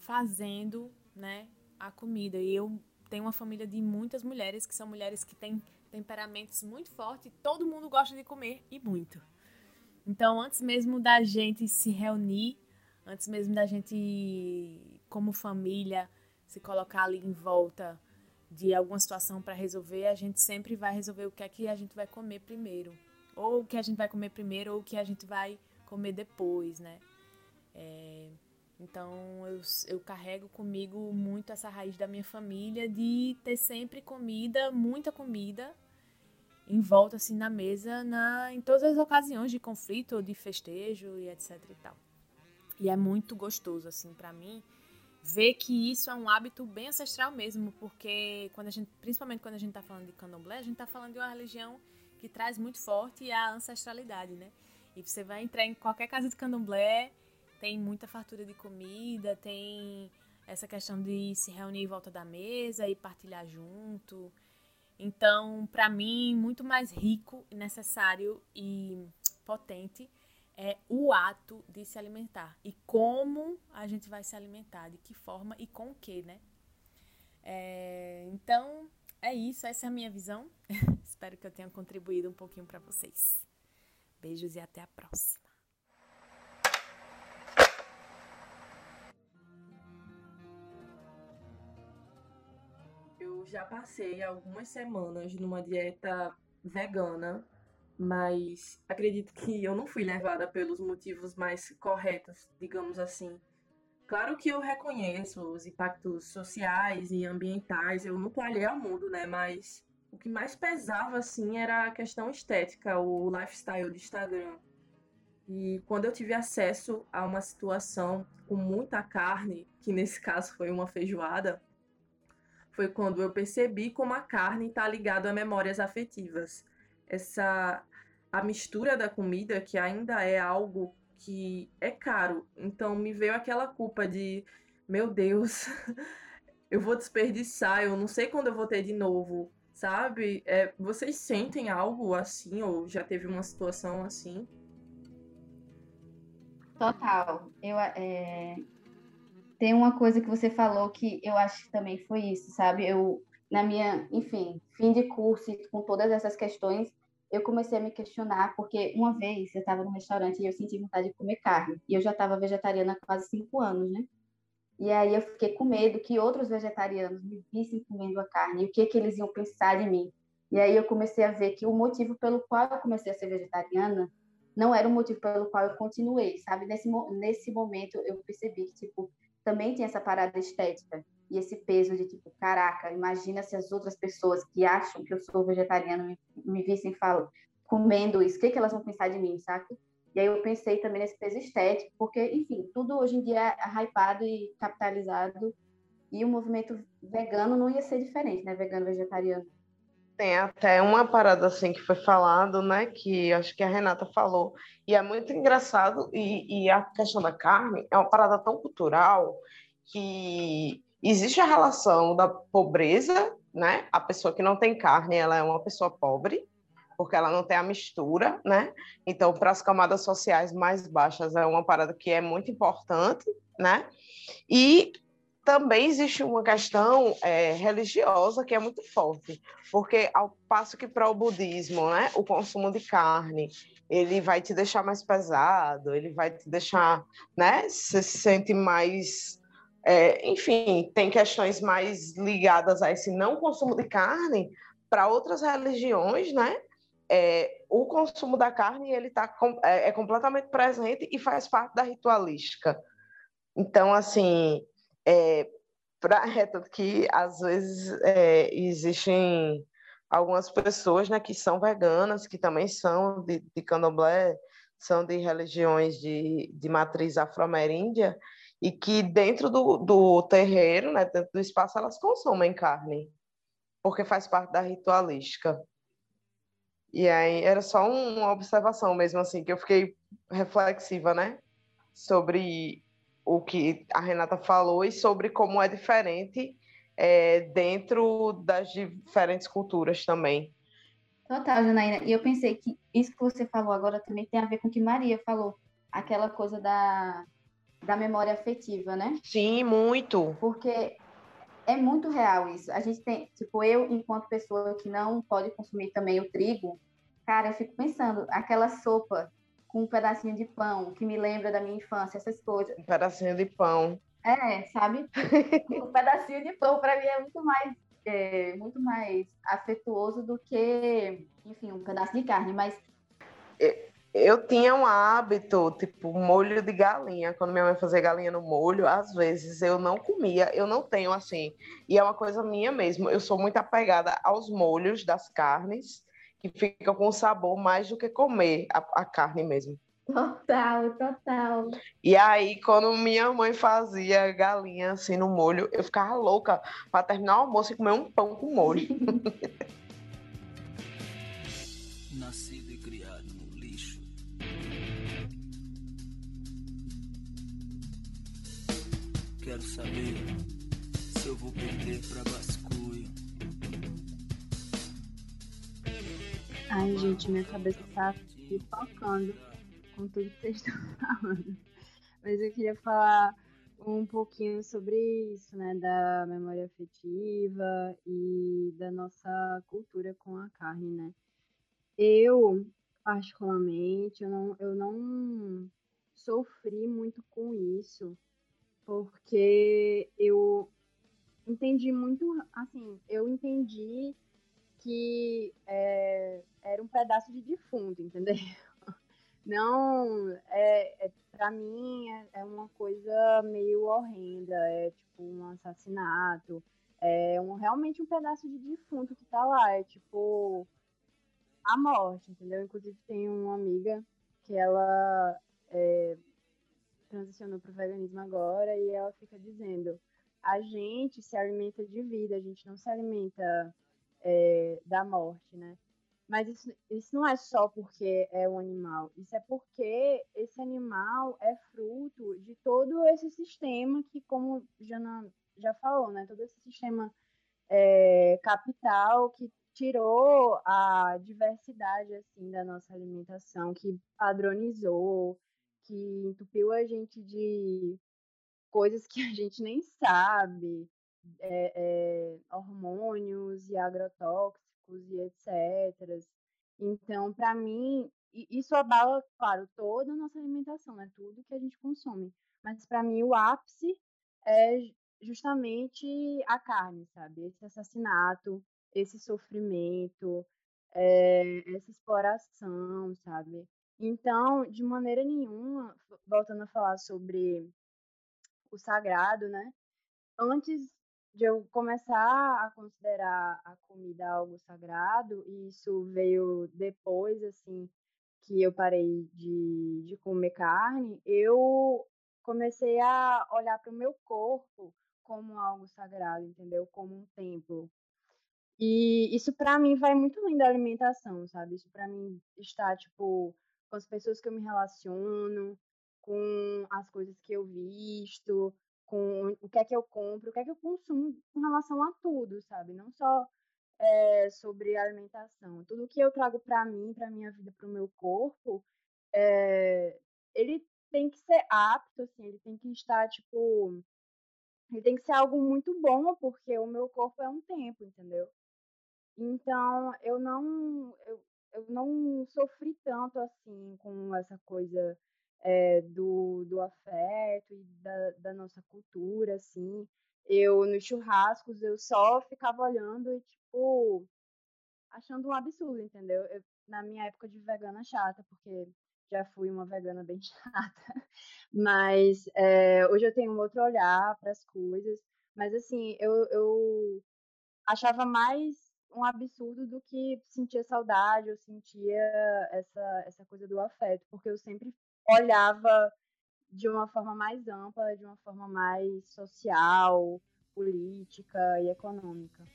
fazendo, né, a comida. E eu tenho uma família de muitas mulheres, que são mulheres que têm temperamentos muito fortes, todo mundo gosta de comer, e muito. Então, antes mesmo da gente se reunir, antes mesmo da gente, como família, se colocar ali em volta de alguma situação para resolver, a gente sempre vai resolver o que é que a gente vai comer primeiro. Ou o que a gente vai comer primeiro, ou o que a gente vai comer depois, né? Então, eu carrego comigo muito essa raiz da minha família de ter sempre comida, muita comida, em volta, assim, na mesa, em todas as ocasiões de conflito, de festejo e etc e tal. E é muito gostoso, assim, pra mim, ver que isso é um hábito bem ancestral mesmo, porque principalmente quando a gente tá falando de candomblé, a gente tá falando de uma religião que traz muito forte a ancestralidade, né? E você vai entrar em qualquer casa de candomblé, tem muita fartura de comida, tem essa questão de se reunir em volta da mesa e partilhar junto. Então, para mim, muito mais rico, necessário e potente é o ato de se alimentar. E como a gente vai se alimentar, de que forma e com o que, né? Então, é isso, essa é a minha visão. Espero que eu tenha contribuído um pouquinho para vocês. Beijos e até a próxima. Eu já passei algumas semanas numa dieta vegana, mas acredito que eu não fui levada pelos motivos mais corretos, digamos assim. Claro que eu reconheço os impactos sociais e ambientais, eu nunca olhei ao mundo, né? Mas o que mais pesava, assim, era a questão estética, o lifestyle do Instagram. E quando eu tive acesso a uma situação com muita carne, que nesse caso foi uma feijoada, foi quando eu percebi como a carne está ligada a memórias afetivas. A mistura da comida, que ainda é algo que é caro. Então, me veio aquela culpa de, meu Deus, eu vou desperdiçar, eu não sei quando eu vou ter de novo, sabe? Vocês sentem algo assim, ou já teve uma situação assim? Total. Tem uma coisa que você falou que eu acho que também foi isso, sabe? Eu, na minha, enfim, fim de curso, com todas essas questões, eu comecei a me questionar, porque uma vez eu estava num restaurante e eu senti vontade de comer carne. E eu já estava vegetariana há quase 5 anos, né? E aí eu fiquei com medo que outros vegetarianos me vissem comendo a carne, e o que que eles iam pensar de mim. E aí eu comecei a ver que o motivo pelo qual eu comecei a ser vegetariana não era o motivo pelo qual eu continuei, sabe? Nesse momento eu percebi que, tipo, também tem essa parada estética e esse peso de, tipo, caraca, imagina se as outras pessoas que acham que eu sou vegetariana me vissem comendo isso, o que que elas vão pensar de mim, sabe? E aí eu pensei também nesse peso estético, porque, enfim, tudo hoje em dia é hypado e capitalizado, e o movimento vegano não ia ser diferente, né, vegano, vegetariano. Tem até uma parada assim que foi falado, né, que acho que a Renata falou, e é muito engraçado, e a questão da carne é uma parada tão cultural que existe a relação da pobreza, né, a pessoa que não tem carne, ela é uma pessoa pobre, porque ela não tem a mistura, né, então para as camadas sociais mais baixas é uma parada que é muito importante, né, e também existe uma questão religiosa que é muito forte, porque ao passo que para o budismo, né, o consumo de carne, ele vai te deixar mais pesado, ele vai te deixar, né, você se sente mais, enfim, tem questões mais ligadas a esse não consumo de carne. Para outras religiões, né, o consumo da carne ele tá é completamente presente e faz parte da ritualística. Então, assim, tanto que às vezes existem algumas pessoas, né, que são veganas, que também são de candomblé, são de religiões de matriz afro-ameríndia, e que dentro do terreiro, né, dentro do espaço, elas consomem carne, porque faz parte da ritualística. E aí era só uma observação mesmo, assim, que eu fiquei reflexiva, né, sobre o que a Renata falou e sobre como é diferente dentro das diferentes culturas também. Total, Janaína. E eu pensei que isso que você falou agora também tem a ver com o que Maria falou, aquela coisa da memória afetiva, né? Sim, muito. Porque é muito real isso. A gente tem, tipo, eu, enquanto pessoa que não pode consumir também o trigo, cara, eu fico pensando, aquela sopa com um pedacinho de pão, que me lembra da minha infância, essas coisas. Um pedacinho de pão. Sabe? Um pedacinho de pão, para mim, é muito mais afetuoso do que, enfim, um pedaço de carne, mas Eu tinha um hábito, tipo, molho de galinha. Quando minha mãe fazia galinha no molho, às vezes eu não comia, eu não tenho assim. E é uma coisa minha mesmo. Eu sou muito apegada aos molhos das carnes, que ficam com sabor mais do que comer a carne mesmo. Total, total. E aí, quando minha mãe fazia galinha assim no molho, eu ficava louca para terminar o almoço e comer um pão com molho. Nascido e criado no lixo. Quero saber se eu vou perder pra basculho. Ai, gente, minha cabeça tá pipocando com tudo que vocês estão falando. Mas eu queria falar um pouquinho sobre isso, né? Da memória afetiva e da nossa cultura com a carne, né? Eu, particularmente, eu não sofri muito com isso, porque eu entendi muito, assim, eu entendi que era um pedaço de defunto, entendeu? Não, pra mim é uma coisa meio horrenda, é tipo um assassinato, realmente um pedaço de defunto que tá lá, é tipo... a morte, entendeu? Inclusive, tem uma amiga que ela transicionou para o veganismo agora e ela fica dizendo: a gente se alimenta de vida, a gente não se alimenta da morte, né? Mas isso não é só porque é um animal, isso é porque esse animal é fruto de todo esse sistema que, como Jana já falou, né? Todo esse sistema capital que tirou a diversidade assim, da nossa alimentação, que padronizou, que entupiu a gente de coisas que a gente nem sabe, hormônios e agrotóxicos e etc. Então, para mim, isso abala, claro, toda a nossa alimentação, né? Tudo que a gente consome. Mas, para mim, o ápice é justamente a carne, sabe? Esse assassinato, esse sofrimento, essa exploração, sabe? Então, de maneira nenhuma, voltando a falar sobre o sagrado, né? Antes de eu começar a considerar a comida algo sagrado, e isso veio depois, assim, que eu parei de comer carne, eu comecei a olhar para o meu corpo como algo sagrado, entendeu? Como um templo. E isso, para mim, vai muito além da alimentação, sabe? Isso, para mim, está, tipo, com as pessoas que eu me relaciono, com as coisas que eu visto, com o que é que eu compro, o que é que eu consumo com relação a tudo, sabe? Não só sobre alimentação. Tudo que eu trago para mim, para minha vida, para o meu corpo, ele tem que ser apto, assim, ele tem que estar, tipo... Ele tem que ser algo muito bom, porque o meu corpo é um templo, entendeu? Então, eu não sofri tanto, assim, com essa coisa do afeto e da nossa cultura, assim. Eu, nos churrascos, eu só ficava olhando e, tipo, achando um absurdo, entendeu? Na minha época de vegana chata, porque já fui uma vegana bem chata, mas hoje eu tenho um outro olhar para as coisas, mas, assim, eu achava mais um absurdo do que sentia saudade, eu sentia essa coisa do afeto, porque eu sempre olhava de uma forma mais ampla, de uma forma mais social, política e econômica.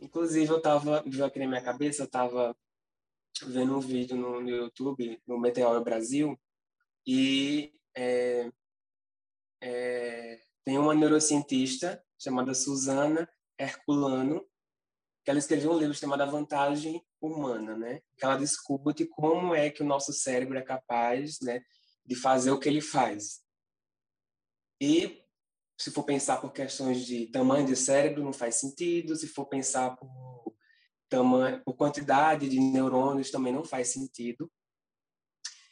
Inclusive, veio aqui na minha cabeça, eu estava vendo um vídeo no YouTube, no Meteoro Brasil, e tem uma neurocientista chamada Susana Herculano, que ela escreveu um livro chamado A Vantagem Humana, né? Que ela discute como é que o nosso cérebro é capaz, né, de fazer o que ele faz. E... se for pensar por questões de tamanho de cérebro, não faz sentido. Se for pensar por quantidade de neurônios, também não faz sentido.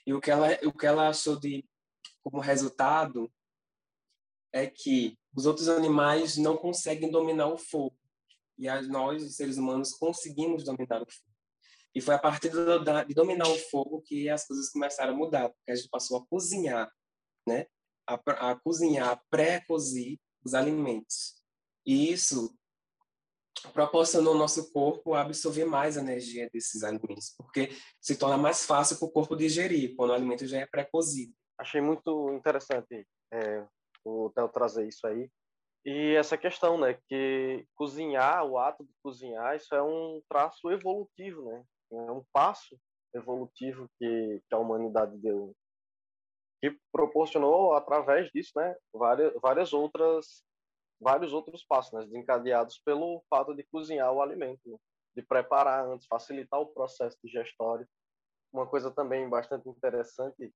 E o que ela achou como resultado é que os outros animais não conseguem dominar o fogo. E nós, os seres humanos, conseguimos dominar o fogo. E foi a partir de dominar o fogo que as coisas começaram a mudar, porque a gente passou a cozinhar, né? A cozinhar, a pré-cozir os alimentos. E isso proporcionou ao nosso corpo absorver mais energia desses alimentos, porque se torna mais fácil para o corpo digerir, quando o alimento já é pré-cozido. Achei muito interessante o Theo trazer isso aí. E essa questão, né, que cozinhar, o ato de cozinhar, isso é um traço evolutivo, né? É um passo evolutivo que a humanidade deu, que proporcionou, através disso, né, vários outros passos, né, desencadeados pelo fato de cozinhar o alimento, né, de preparar antes, facilitar o processo digestório. Uma coisa também bastante interessante,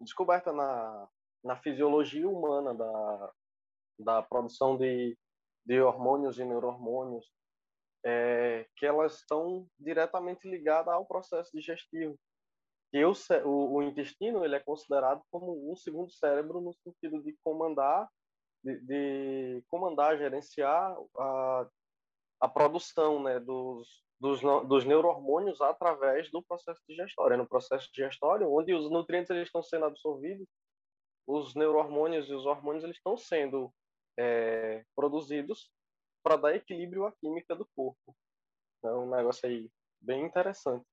descoberta na fisiologia humana da produção de hormônios e neurohormônios, que elas estão diretamente ligadas ao processo digestivo. E o intestino, ele é considerado como um segundo cérebro, no sentido de comandar, gerenciar a produção, né, dos neurohormônios através do processo digestório. É no processo digestório onde os nutrientes eles estão sendo absorvidos, os neurohormônios e os hormônios eles estão sendo produzidos para dar equilíbrio à química do corpo. Então, um negócio aí bem interessante.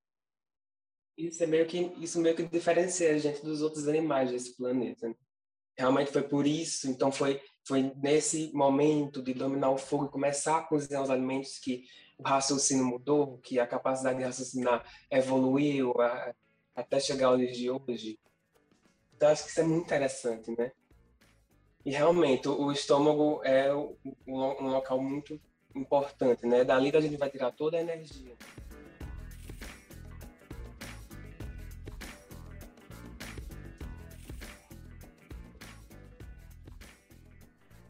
Isso meio que diferencia a gente dos outros animais desse planeta, né? Realmente foi por isso, então foi nesse momento de dominar o fogo e começar a cozinhar os alimentos que o raciocínio mudou, que a capacidade de raciocinar evoluiu até chegar aos dias de hoje. Então, acho que isso é muito interessante, né? E realmente, o estômago é um local muito importante, né? Dali a gente vai tirar toda a energia.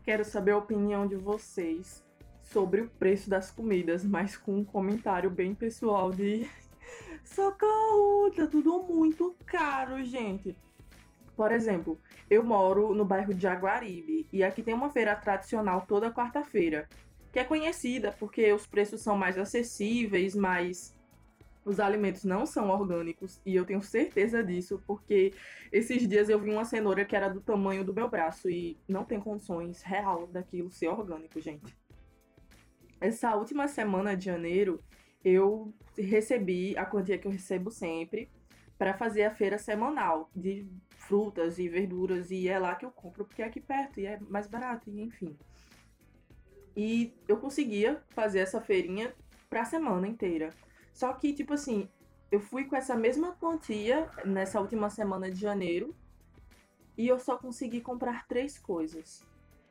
Quero saber a opinião de vocês sobre o preço das comidas, mas com um comentário bem pessoal de socorro, tá tudo muito caro, gente. Por exemplo, eu moro no bairro de Jaguaribe e aqui tem uma feira tradicional toda quarta-feira, que é conhecida porque os preços são mais acessíveis, mas os alimentos não são orgânicos, e eu tenho certeza disso, porque esses dias eu vi uma cenoura que era do tamanho do meu braço e não tem condições real daquilo ser orgânico, gente. Essa última semana de janeiro, eu recebi a quantia que eu recebo sempre para fazer a feira semanal de frutas e verduras, e é lá que eu compro, porque é aqui perto e é mais barato, e enfim. E eu conseguia fazer essa feirinha para a semana inteira. Só que, tipo assim, eu fui com essa mesma quantia nessa última semana de janeiro e eu só consegui comprar 3 coisas.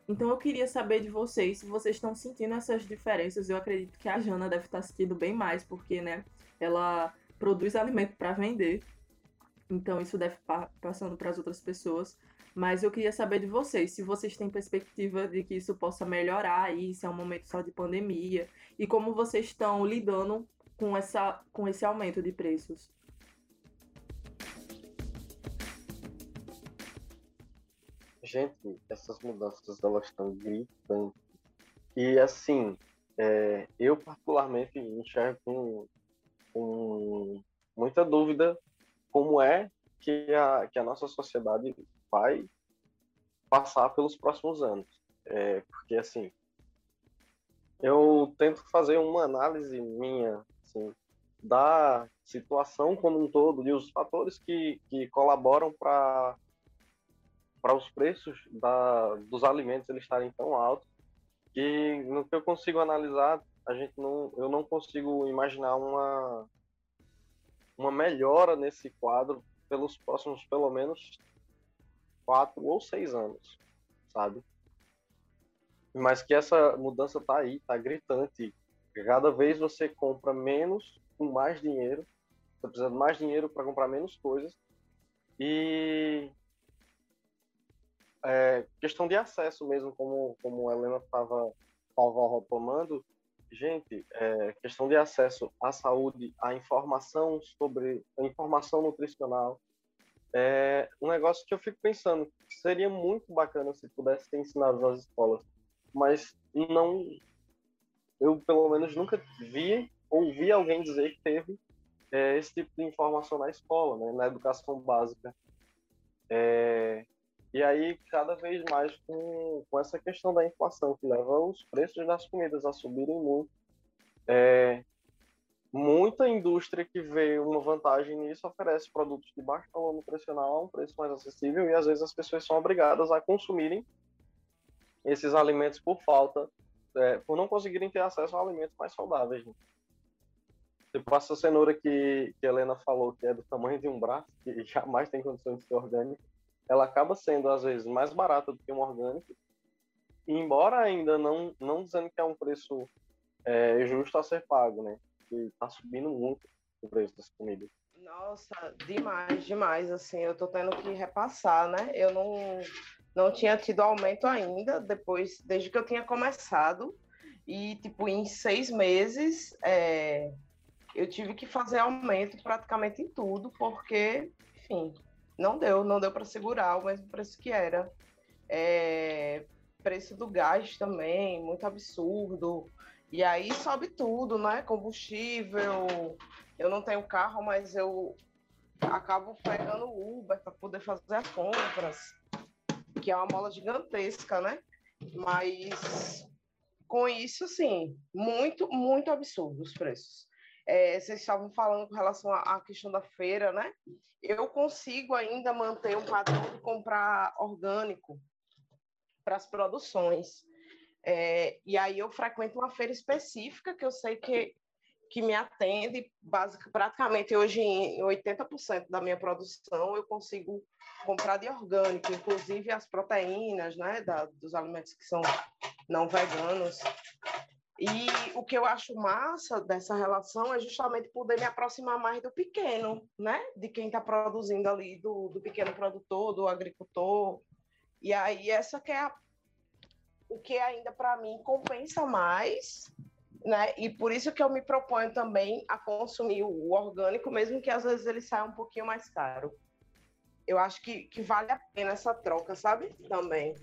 Então eu queria saber de vocês se vocês estão sentindo essas diferenças. Eu acredito que a Jana deve estar sentindo bem mais, porque, né, ela produz alimento para vender. Então isso deve estar passando para as outras pessoas. Mas eu queria saber de vocês, se vocês têm perspectiva de que isso possa melhorar, e se é um momento só de pandemia, e como vocês estão lidando com esse aumento de preços. Gente, essas mudanças, elas estão gritantes. E assim, eu particularmente enxergo com muita dúvida como é que a nossa sociedade vai passar pelos próximos anos. Porque assim, eu tento fazer uma análise minha, assim, da situação como um todo e os fatores que colaboram para os preços dos alimentos eles estarem tão altos, que no que eu consigo analisar, eu não consigo imaginar uma melhora nesse quadro pelos próximos, pelo menos, 4 ou 6 anos, sabe? Mas que essa mudança tá aí, tá gritante. Cada vez você compra menos com mais dinheiro, você precisa de mais dinheiro para comprar menos coisas, e questão de acesso mesmo, como a Helena estava reclamando, gente, questão de acesso à saúde, à informação sobre a informação nutricional, é um negócio que eu fico pensando que seria muito bacana se pudesse ser ensinado nas escolas, mas não, eu pelo menos nunca ouvi alguém dizer que teve esse tipo de informação na escola, né, na educação básica. E aí, cada vez mais com essa questão da inflação, que leva os preços das comidas a subirem muito, muita indústria que vê uma vantagem nisso oferece produtos de baixo valor nutricional a um preço mais acessível, e às vezes as pessoas são obrigadas a consumirem esses alimentos por falta, por não conseguirem ter acesso a alimentos mais saudáveis. Né? Tipo essa cenoura que a Helena falou, que é do tamanho de um braço, que jamais tem condições de ser orgânica, ela acaba sendo, às vezes, mais barata do que um orgânico, embora ainda não dizendo que é um preço justo a ser pago, né? Que tá subindo muito o preço das comidas. Nossa, demais, assim, eu tô tendo que repassar, né? Eu não tinha tido aumento ainda, desde que eu tinha começado, e, tipo, em 6 meses, eu tive que fazer aumento praticamente em tudo, porque, enfim... Não deu para segurar o mesmo preço que era. Preço do gás também, muito absurdo. E aí sobe tudo, né? Combustível. Eu não tenho carro, mas eu acabo pegando Uber para poder fazer as compras, que é uma mola gigantesca, né? Mas com isso, sim, muito absurdo os preços. Vocês estavam falando com relação à questão da feira, né? Eu consigo ainda manter um padrão de comprar orgânico para as produções. E aí eu frequento uma feira específica que eu sei que me atende. Praticamente hoje, em 80% da minha produção, eu consigo comprar de orgânico, inclusive as proteínas, né, dos alimentos que são não veganos. E o que eu acho massa dessa relação é justamente poder me aproximar mais do pequeno, né? De quem está produzindo ali, do pequeno produtor, do agricultor. E aí essa que é o que ainda para mim compensa mais, né? E por isso que eu me proponho também a consumir o orgânico, mesmo que às vezes ele saia um pouquinho mais caro. Eu acho que vale a pena essa troca, sabe? Também.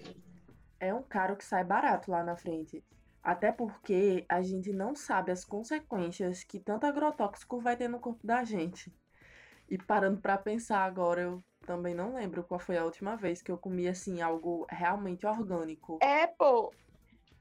É um caro que sai barato lá na frente. Até porque a gente não sabe as consequências que tanto agrotóxico vai ter no corpo da gente. E parando para pensar agora, eu também não lembro qual foi a última vez que eu comi, assim, algo realmente orgânico.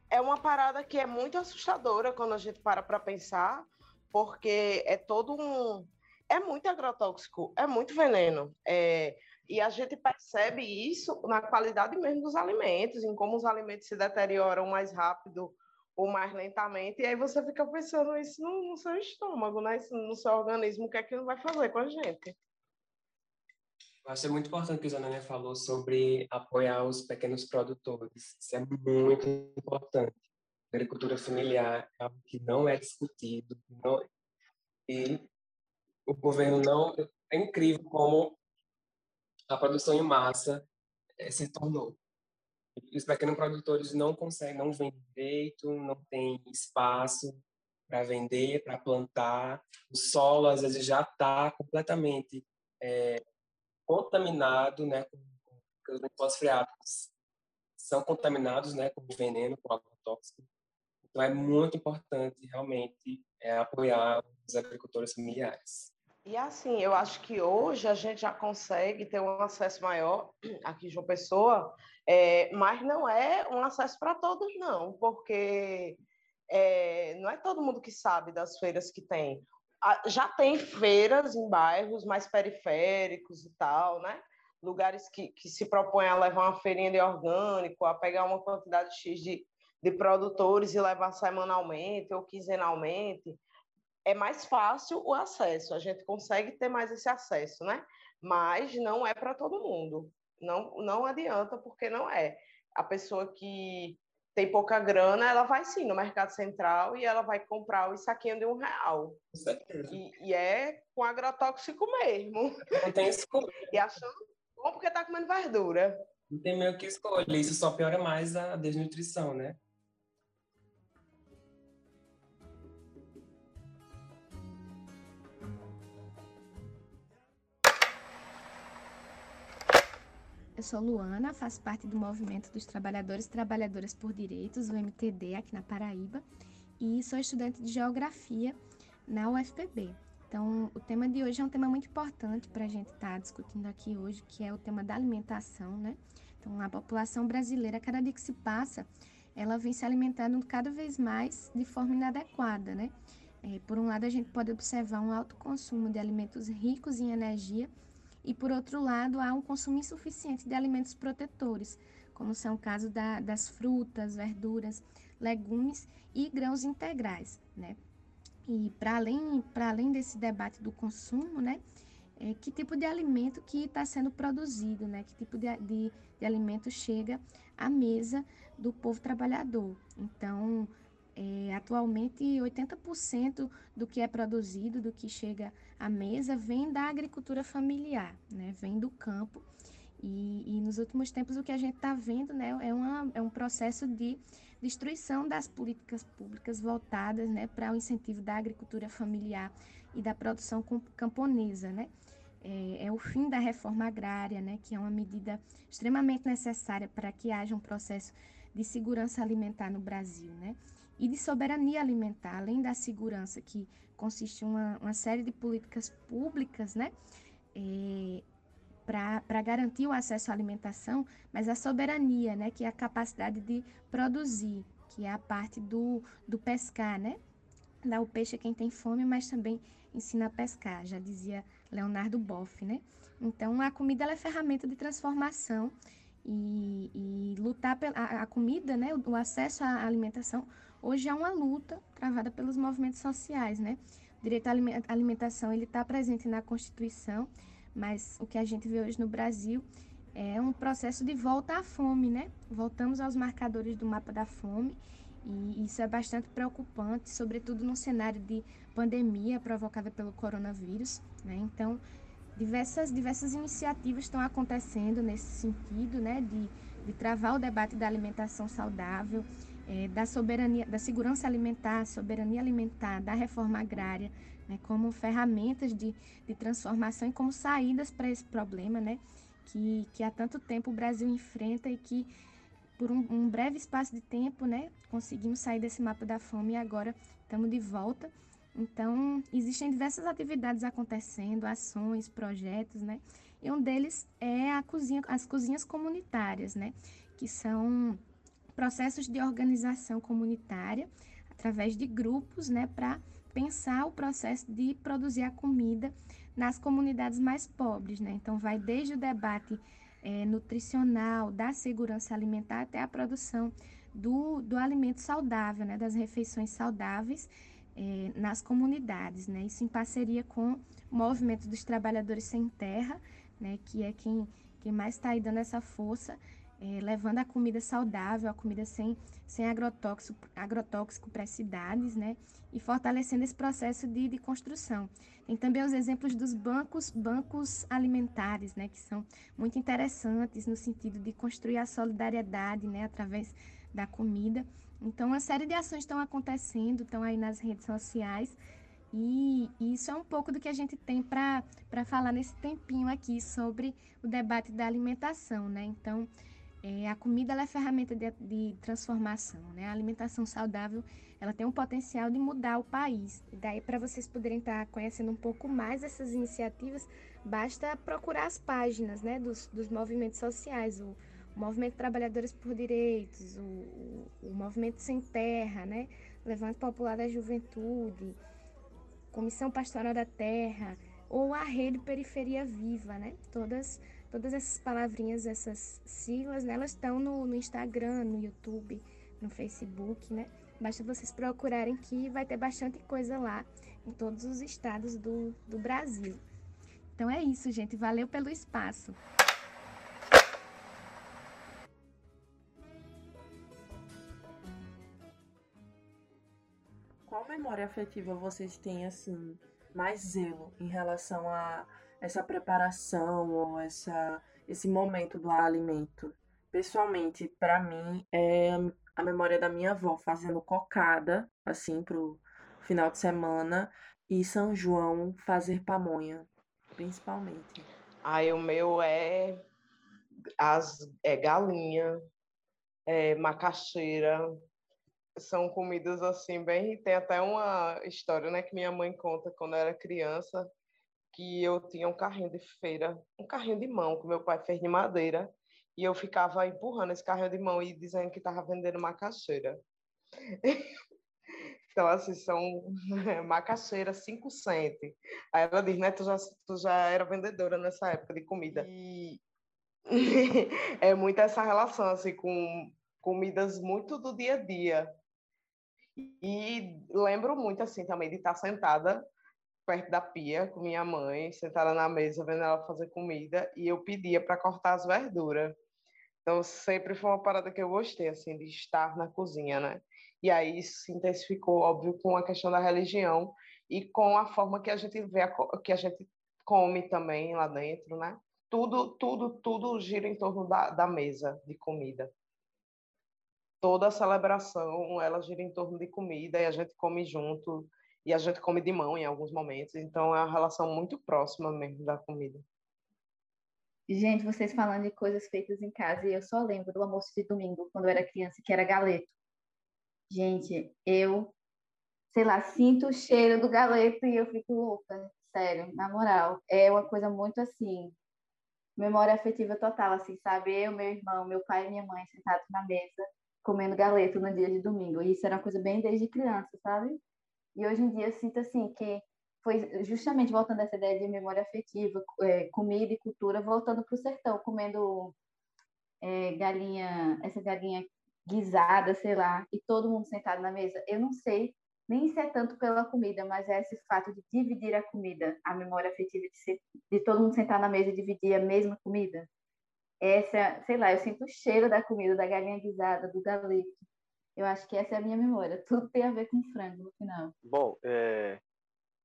É uma parada que é muito assustadora quando a gente para para pensar, porque é todo um... É muito agrotóxico, é muito veneno. E a gente percebe isso na qualidade mesmo dos alimentos, em como os alimentos se deterioram mais rápido ou mais lentamente, e aí você fica pensando isso no seu estômago, né? Isso no seu organismo, o que é que vai fazer com a gente? Eu acho muito importante que a Zanania falou sobre apoiar os pequenos produtores, isso é muito importante. A agricultura familiar é algo que não é discutido, e o governo não... É incrível como a produção em massa se tornou. Os pequenos produtores não conseguem, não vendem direito, não tem espaço para vender, para plantar. O solo, às vezes, já está completamente contaminado, né, com os fosforiados. São contaminados, né, com veneno, com agrotóxico. Então, é muito importante, realmente, apoiar os agricultores familiares. E assim, eu acho que hoje a gente já consegue ter um acesso maior aqui em João Pessoa, mas não é um acesso para todos, não, porque não é todo mundo que sabe das feiras que tem. Já tem feiras em bairros mais periféricos e tal, né? Lugares que se propõem a levar uma feirinha de orgânico, a pegar uma quantidade X de produtores e levar semanalmente ou quinzenalmente. É mais fácil o acesso, a gente consegue ter mais esse acesso, né? Mas não é para todo mundo, não adianta, porque não é. A pessoa que tem pouca grana, ela vai sim no Mercado Central e ela vai comprar o saquinho de R$1. E é com agrotóxico mesmo. Não tem escolha. E achando bom porque está comendo verdura. Não tem meio que escolha, isso só piora mais a desnutrição, né? Eu sou Luana, faço parte do Movimento dos Trabalhadores e Trabalhadoras por Direitos, o MTD, aqui na Paraíba, e sou estudante de Geografia na UFPB. Então, o tema de hoje é um tema muito importante para a gente estar discutindo aqui hoje, que é o tema da alimentação, né? Então, a população brasileira, cada dia que se passa, ela vem se alimentando cada vez mais de forma inadequada, né? Por um lado, a gente pode observar um alto consumo de alimentos ricos em energia e, por outro lado, há um consumo insuficiente de alimentos protetores, como são o caso das frutas, verduras, legumes e grãos integrais, né? E para além desse debate do consumo, né, que tipo de alimento que está sendo produzido, né, que tipo de alimento chega à mesa do povo trabalhador. Então, atualmente, 80% do que é produzido, do que chega à mesa, vem da agricultura familiar, né, vem do campo. E nos últimos tempos o que a gente está vendo, né, é um processo de destruição das políticas públicas voltadas, né, para o incentivo da agricultura familiar e da produção camponesa, né? É o fim da reforma agrária, né, que é uma medida extremamente necessária para que haja um processo de segurança alimentar no Brasil, né? E de soberania alimentar, além da segurança, que consiste em uma série de políticas públicas, né? Para garantir o acesso à alimentação, mas a soberania, né, que é a capacidade de produzir, que é a parte do pescar, né? Dá o peixe a quem tem fome, mas também ensina a pescar, já dizia Leonardo Boff, né? Então, a comida ela é ferramenta de transformação e lutar pela a comida, né, o acesso à alimentação, hoje é uma luta travada pelos movimentos sociais, né? O direito à alimentação, ele está presente na Constituição, mas o que a gente vê hoje no Brasil é um processo de volta à fome, né? Voltamos aos marcadores do mapa da fome e isso é bastante preocupante, sobretudo num cenário de pandemia provocada pelo coronavírus, né? Então, diversas iniciativas estão acontecendo nesse sentido, né? De travar o debate da alimentação saudável, da segurança alimentar, soberania alimentar, da reforma agrária, né, como ferramentas de transformação e como saídas para esse problema, né, que há tanto tempo o Brasil enfrenta e que por um breve espaço de tempo, né, conseguimos sair desse mapa da fome e agora estamos de volta. Então, existem diversas atividades acontecendo, ações, projetos, né, e um deles é as cozinhas comunitárias, né, que são processos de organização comunitária através de grupos, né, para pensar o processo de produzir a comida nas comunidades mais pobres, né? Então, vai desde o debate nutricional, da segurança alimentar, até a produção do alimento saudável, né, das refeições saudáveis nas comunidades, né? Isso em parceria com o Movimento dos Trabalhadores Sem Terra, né, que é quem mais está aí dando essa força, levando a comida saudável, a comida sem agrotóxico para as cidades, né? E fortalecendo esse processo de construção. Tem também os exemplos dos bancos alimentares, né? Que são muito interessantes no sentido de construir a solidariedade, né? Através da comida. Então, uma série de ações estão acontecendo, estão aí nas redes sociais. E isso é um pouco do que a gente tem para falar nesse tempinho aqui sobre o debate da alimentação, né? Então, a comida ela é ferramenta de transformação, né? A alimentação saudável ela tem um potencial de mudar o país. E daí, para vocês poderem estar conhecendo um pouco mais essas iniciativas, basta procurar as páginas, né, dos movimentos sociais, o Movimento Trabalhadores por Direitos, o Movimento Sem Terra, né? Levante Popular da Juventude, Comissão Pastoral da Terra, ou a Rede Periferia Viva, né? Todas essas palavrinhas, essas siglas, né, elas estão no Instagram, no YouTube, no Facebook, né? Basta vocês procurarem que vai ter bastante coisa lá em todos os estados do Brasil. Então é isso, gente. Valeu pelo espaço. Memória afetiva vocês têm, assim, mais zelo em relação a essa preparação ou esse momento do alimento? Pessoalmente, para mim, é a memória da minha avó fazendo cocada, assim, pro final de semana, e São João fazer pamonha, principalmente. Aí o meu é galinha, macaxeira, são comidas assim bem... Tem até uma história, né, que minha mãe conta quando eu era criança, que eu tinha um carrinho de feira, um carrinho de mão que meu pai fez de madeira, e eu ficava empurrando esse carrinho de mão e dizendo que estava vendendo macaxeira. Então, assim, são macaxeira 5 cents. Aí ela diz, né, tu já era vendedora nessa época de comida. E é muito essa relação, assim, com comidas muito do dia a dia. E lembro muito, assim, também de estar sentada perto da pia com minha mãe, sentada na mesa, vendo ela fazer comida, e eu pedia para cortar as verduras. Então, sempre foi uma parada que eu gostei, assim, de estar na cozinha, né? E aí isso se intensificou, óbvio, com a questão da religião e com a forma que a gente vê, que a gente come também lá dentro, né? Tudo gira em torno da mesa de comida. Toda a celebração, ela gira em torno de comida, e a gente come junto, e a gente come de mão em alguns momentos. Então, é uma relação muito próxima mesmo da comida. Gente, vocês falando de coisas feitas em casa, e eu só lembro do almoço de domingo, quando eu era criança, que era galeto. Gente, eu, sei lá, sinto o cheiro do galeto e eu fico louca, sério, na moral. É uma coisa muito assim, memória afetiva total, assim, sabe? Eu, meu irmão, meu pai e minha mãe sentados na mesa, comendo galeto no dia de domingo. E isso era uma coisa bem desde criança, sabe? E hoje em dia eu sinto, assim, que foi justamente voltando a essa ideia de memória afetiva, comida e cultura, voltando para o sertão, comendo galinha, essa galinha guisada, sei lá, e todo mundo sentado na mesa. Eu não sei nem se é tanto pela comida, mas é esse fato de dividir a comida, a memória afetiva de todo mundo sentar na mesa e dividir a mesma comida. Essa, sei lá, eu sinto o cheiro da comida, da galinha guisada, do galeto. Eu acho que essa é a minha memória. Tudo tem a ver com frango no final. Bom,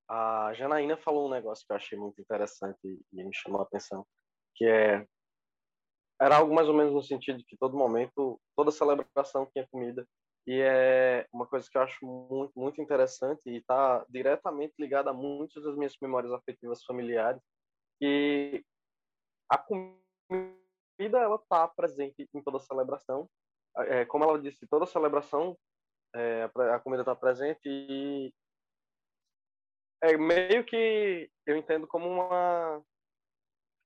a Janaína falou um negócio que eu achei muito interessante e me chamou a atenção, que era algo mais ou menos no sentido de que todo momento, toda celebração tinha comida. E é uma coisa que eu acho muito, muito interessante e está diretamente ligada a muitas das minhas memórias afetivas familiares. E a comida, ela está presente em toda celebração. Como ela disse, toda celebração, a comida está presente e é meio que eu entendo como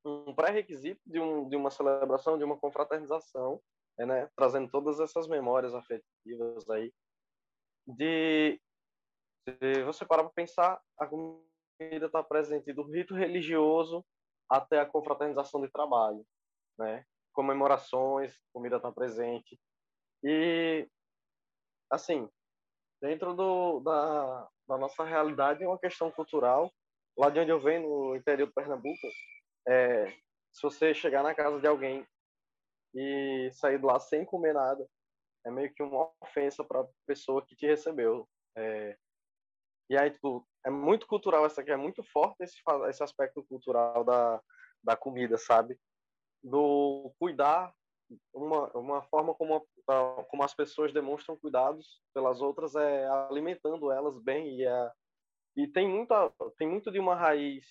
um pré-requisito de uma celebração, de uma confraternização, né? Trazendo todas essas memórias afetivas aí. Se você parar para pensar, a comida está presente do rito religioso até a confraternização de trabalho, né? Comemorações, a comida está presente. E, assim, dentro da nossa realidade é uma questão cultural. Lá de onde eu venho, no interior do Pernambuco, se você chegar na casa de alguém e sair de lá sem comer nada, é meio que uma ofensa para a pessoa que te recebeu. E aí, tipo, é muito cultural, é muito forte esse aspecto cultural da comida, sabe? Do cuidar, uma forma como as pessoas demonstram cuidados pelas outras é alimentando elas bem. E tem muito de uma raiz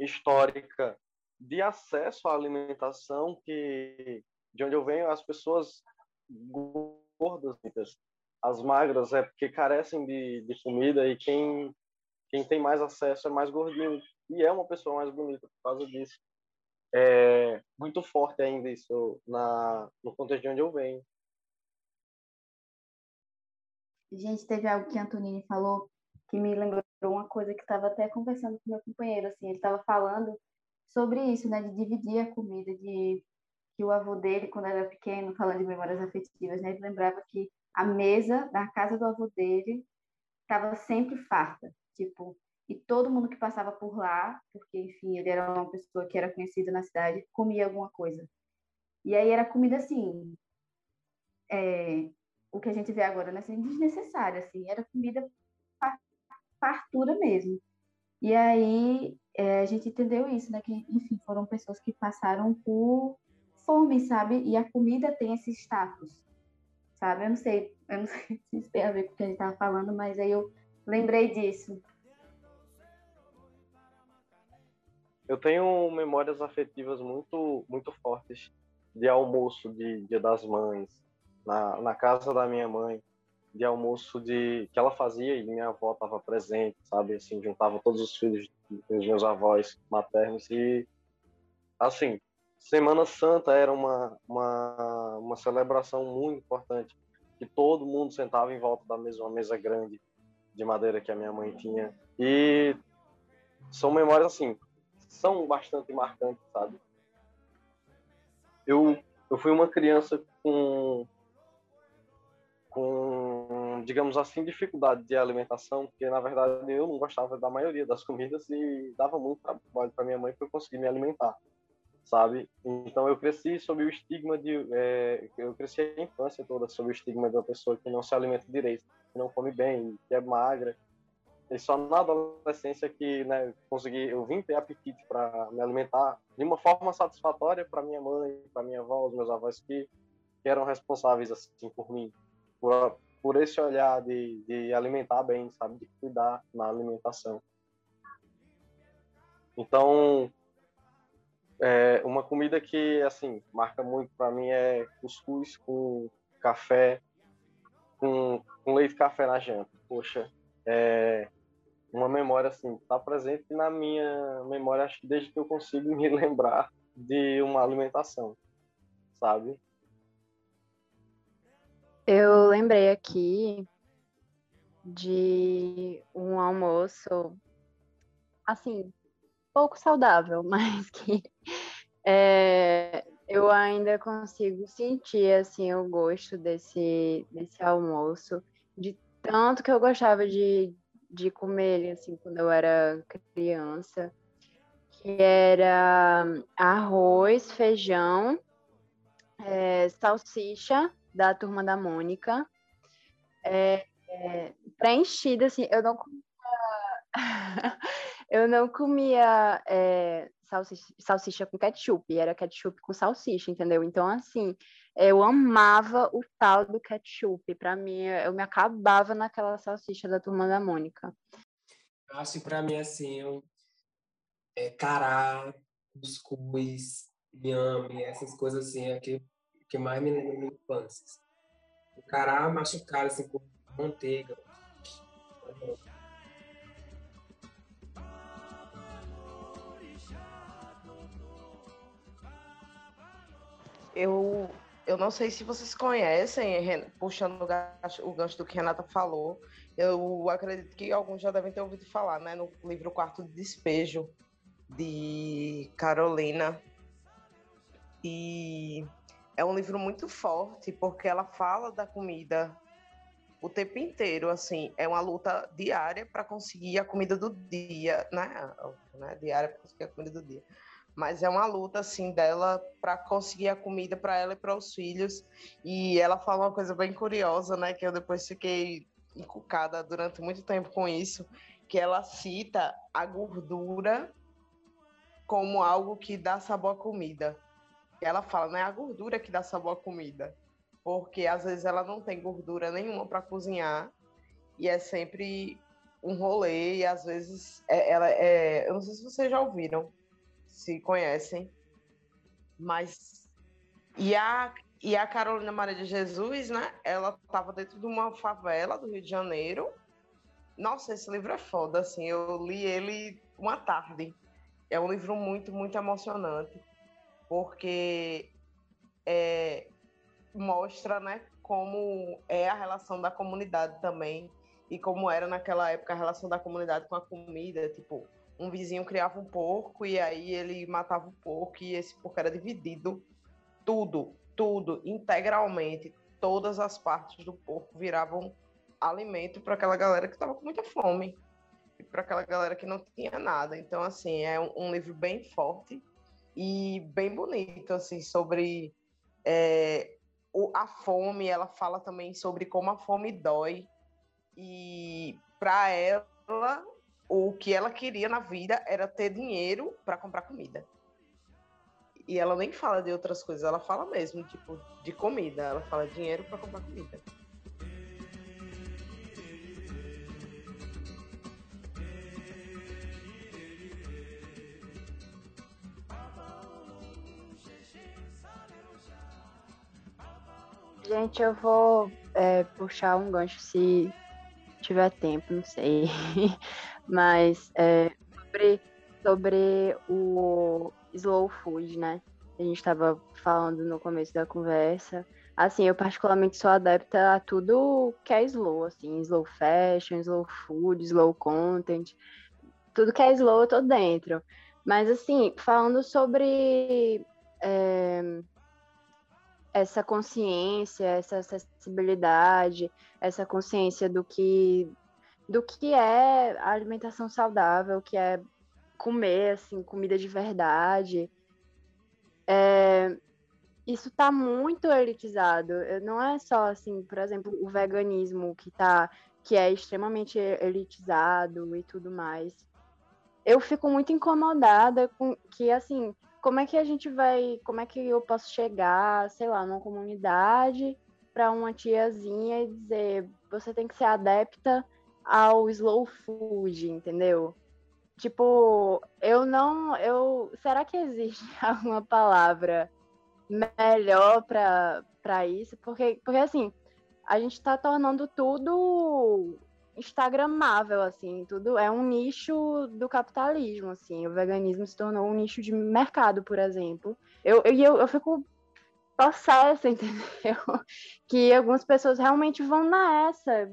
histórica de acesso à alimentação, que de onde eu venho, as pessoas gordas, as magras, porque carecem de comida, e quem tem mais acesso é mais gordinho e é uma pessoa mais bonita por causa disso. É muito forte ainda isso no contexto de onde eu venho. Gente, teve algo que a Antonini falou que me lembrou uma coisa que estava até conversando com meu companheiro, assim, ele estava falando sobre isso, né, de dividir a comida, de que o avô dele, quando era pequeno, falando de memórias afetivas, né, ele lembrava que a mesa na casa do avô dele estava sempre farta, tipo, e todo mundo que passava por lá, porque, enfim, ele era uma pessoa que era conhecida na cidade, comia alguma coisa. E aí era comida, assim, o que a gente vê agora, né, assim, desnecessária, assim, era comida fartura mesmo. E aí a gente entendeu isso, né? Que, enfim, foram pessoas que passaram por fome, sabe? E a comida tem esse status, sabe? Eu não sei se isso tem a ver com o que a gente estava falando, mas aí eu lembrei disso. Eu tenho memórias afetivas muito, muito fortes de almoço de Dia das Mães, na casa da minha mãe, de almoço que ela fazia e minha avó estava presente, sabe? Assim, juntava todos os filhos dos meus avós maternos e, assim, Semana Santa era uma celebração muito importante, que todo mundo sentava em volta da mesa, uma mesa grande de madeira que a minha mãe tinha. E são memórias, assim, são bastante marcantes, sabe? Eu fui uma criança com, digamos assim, dificuldade de alimentação, porque, na verdade, eu não gostava da maioria das comidas e dava muito trabalho para minha mãe para eu conseguir me alimentar, sabe? Então, eu cresci sob o estigma eu cresci a infância toda sob o estigma de uma pessoa que não se alimenta direito, que não come bem, que é magra. E só na adolescência que, né, eu vim ter apetite para me alimentar de uma forma satisfatória para minha mãe, para minha avó, os meus avós que eram responsáveis, assim, por mim, por esse olhar de alimentar bem, sabe, de cuidar na alimentação. Então, uma comida que, assim, marca muito para mim é cuscuz com café, com leite café na janta. Poxa, uma memória, assim, está presente na minha memória, acho que desde que eu consigo me lembrar de uma alimentação, sabe? Eu lembrei aqui de um almoço, assim, pouco saudável, mas que eu ainda consigo sentir, assim, o gosto desse almoço, de tanto que eu gostava de comer ele, assim, quando eu era criança, que era arroz, feijão, salsicha da Turma da Mônica, preenchida, assim, eu não comia salsicha com ketchup, era ketchup com salsicha, entendeu? Então, assim, eu amava o tal do ketchup. Para mim, eu me acabava naquela salsicha da Turma da Mônica. Eu acho que para mim, assim, cará, cuscuz, inhame, essas coisas, assim, é que mais me lembra da minha infância. O cará machucado, assim, com manteiga. Eu não sei se vocês conhecem, puxando o gancho do que Renata falou, eu acredito que alguns já devem ter ouvido falar, né, no livro Quarto de Despejo, de Carolina. E é um livro muito forte, porque ela fala da comida o tempo inteiro, assim, é uma luta diária para conseguir a comida do dia, né? Diária para conseguir a comida do dia. Mas é uma luta, assim, dela para conseguir a comida para ela e para os filhos. E ela fala uma coisa bem curiosa, né? Que eu depois fiquei encucada durante muito tempo com isso. Que ela cita a gordura como algo que dá sabor à comida. E ela fala, né? A gordura que dá sabor à comida. Porque, às vezes, ela não tem gordura nenhuma para cozinhar. E é sempre um rolê. E, às vezes, eu não sei se vocês já ouviram, se conhecem, mas... E a Carolina Maria de Jesus, né? Ela estava dentro de uma favela do Rio de Janeiro. Nossa, esse livro é foda, assim, eu li ele uma tarde. É um livro muito, muito emocionante, porque mostra, né, como é a relação da comunidade também, e como era naquela época a relação da comunidade com a comida, tipo... Um vizinho criava um porco e aí ele matava o porco e esse porco era dividido. Tudo, integralmente, todas as partes do porco viravam alimento para aquela galera que estava com muita fome e para aquela galera que não tinha nada. Então, assim, é um livro bem forte e bem bonito, assim, sobre a fome. Ela fala também sobre como a fome dói e, para ela... O que ela queria na vida era ter dinheiro para comprar comida. E ela nem fala de outras coisas, ela fala mesmo, tipo, de comida. Ela fala dinheiro para comprar comida. Gente, eu vou puxar um gancho se tiver tempo, não sei. Mas sobre o slow food, né? A gente estava falando no começo da conversa. Assim, eu particularmente sou adepta a tudo que é slow, assim, slow fashion, slow food, slow content. Tudo que é slow eu tô dentro. Mas, assim, falando sobre essa consciência, essa acessibilidade, essa consciência do que é a alimentação saudável, que é comer, assim, comida de verdade. Isso está muito elitizado. Não é só, assim, por exemplo, o veganismo que é extremamente elitizado e tudo mais. Eu fico muito incomodada com que, assim, como é que eu posso chegar, sei lá, numa comunidade para uma tiazinha e dizer, você tem que ser adepta ao slow food, entendeu? Tipo, será que existe alguma palavra melhor para isso? Porque assim, a gente está tornando tudo instagramável, assim, tudo é um nicho do capitalismo, assim. O veganismo se tornou um nicho de mercado, por exemplo. Eu fico possessa, entendeu? Que algumas pessoas realmente vão nessa,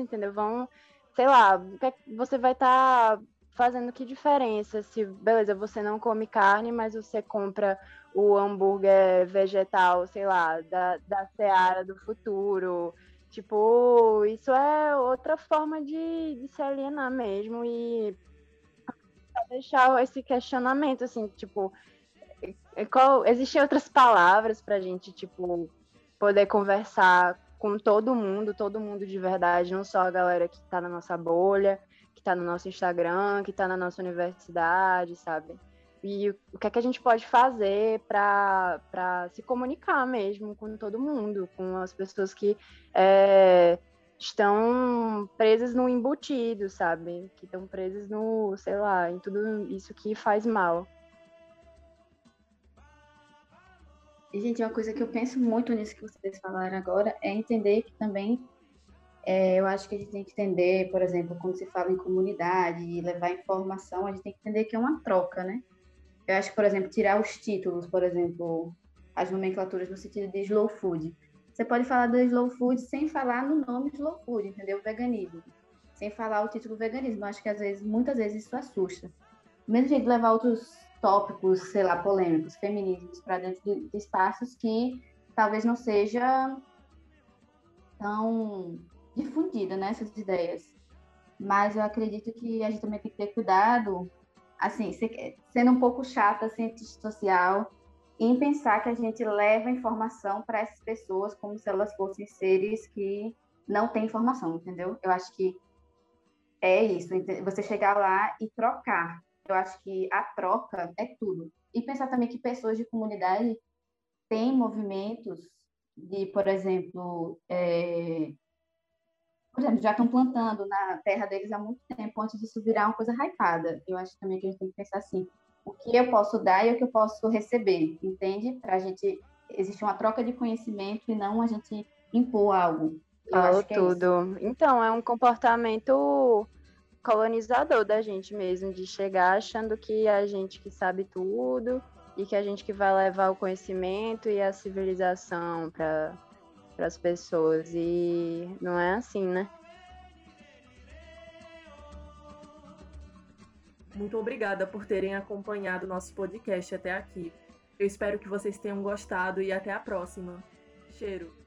entendeu? Vão, sei lá, você vai estar fazendo que diferença se, beleza, você não come carne, mas você compra o hambúrguer vegetal, sei lá, da Seara do futuro. Tipo, isso é outra forma de se alienar mesmo e deixar esse questionamento, assim, tipo, existem outras palavras pra gente, tipo, poder conversar com todo mundo de verdade, não só a galera que tá na nossa bolha, que tá no nosso Instagram, que tá na nossa universidade, sabe? E o que é que a gente pode fazer para se comunicar mesmo com todo mundo, com as pessoas que estão presas no embutido, sabe? Que estão presas no, sei lá, em tudo isso que faz mal. E, gente, uma coisa que eu penso muito nisso que vocês falaram agora é entender que também eu acho que a gente tem que entender, por exemplo, quando se fala em comunidade e levar informação, a gente tem que entender que é uma troca, né? Eu acho que, por exemplo, tirar os títulos, por exemplo, as nomenclaturas no sentido de slow food. Você pode falar do slow food sem falar no nome slow food, entendeu? Veganismo. Sem falar o título veganismo. Eu acho que, às vezes, muitas vezes isso assusta. Mesmo jeito de levar outros tópicos, sei lá, polêmicos, feminismos, para dentro de espaços que talvez não seja tão difundida, né, essas ideias. Mas eu acredito que a gente também tem que ter cuidado, assim, sendo um pouco chata, cientista social, em pensar que a gente leva informação para essas pessoas como se elas fossem seres que não têm informação, entendeu? Eu acho que é isso, você chegar lá e trocar. Eu acho que a troca é tudo. E pensar também que pessoas de comunidade têm movimentos de, por exemplo, já estão plantando na terra deles há muito tempo, antes disso virar uma coisa hypada. Eu acho também que a gente tem que pensar assim, o que eu posso dar e o que eu posso receber, entende? Para a gente existe uma troca de conhecimento e não a gente impor algo. Eu acho que é tudo. Isso. Então, é um comportamento colonizador da gente mesmo, de chegar achando que a gente que sabe tudo e que a gente que vai levar o conhecimento e a civilização para as pessoas, e não é assim, né? Muito obrigada por terem acompanhado nosso podcast até aqui. Eu espero que vocês tenham gostado e até a próxima. Cheiro!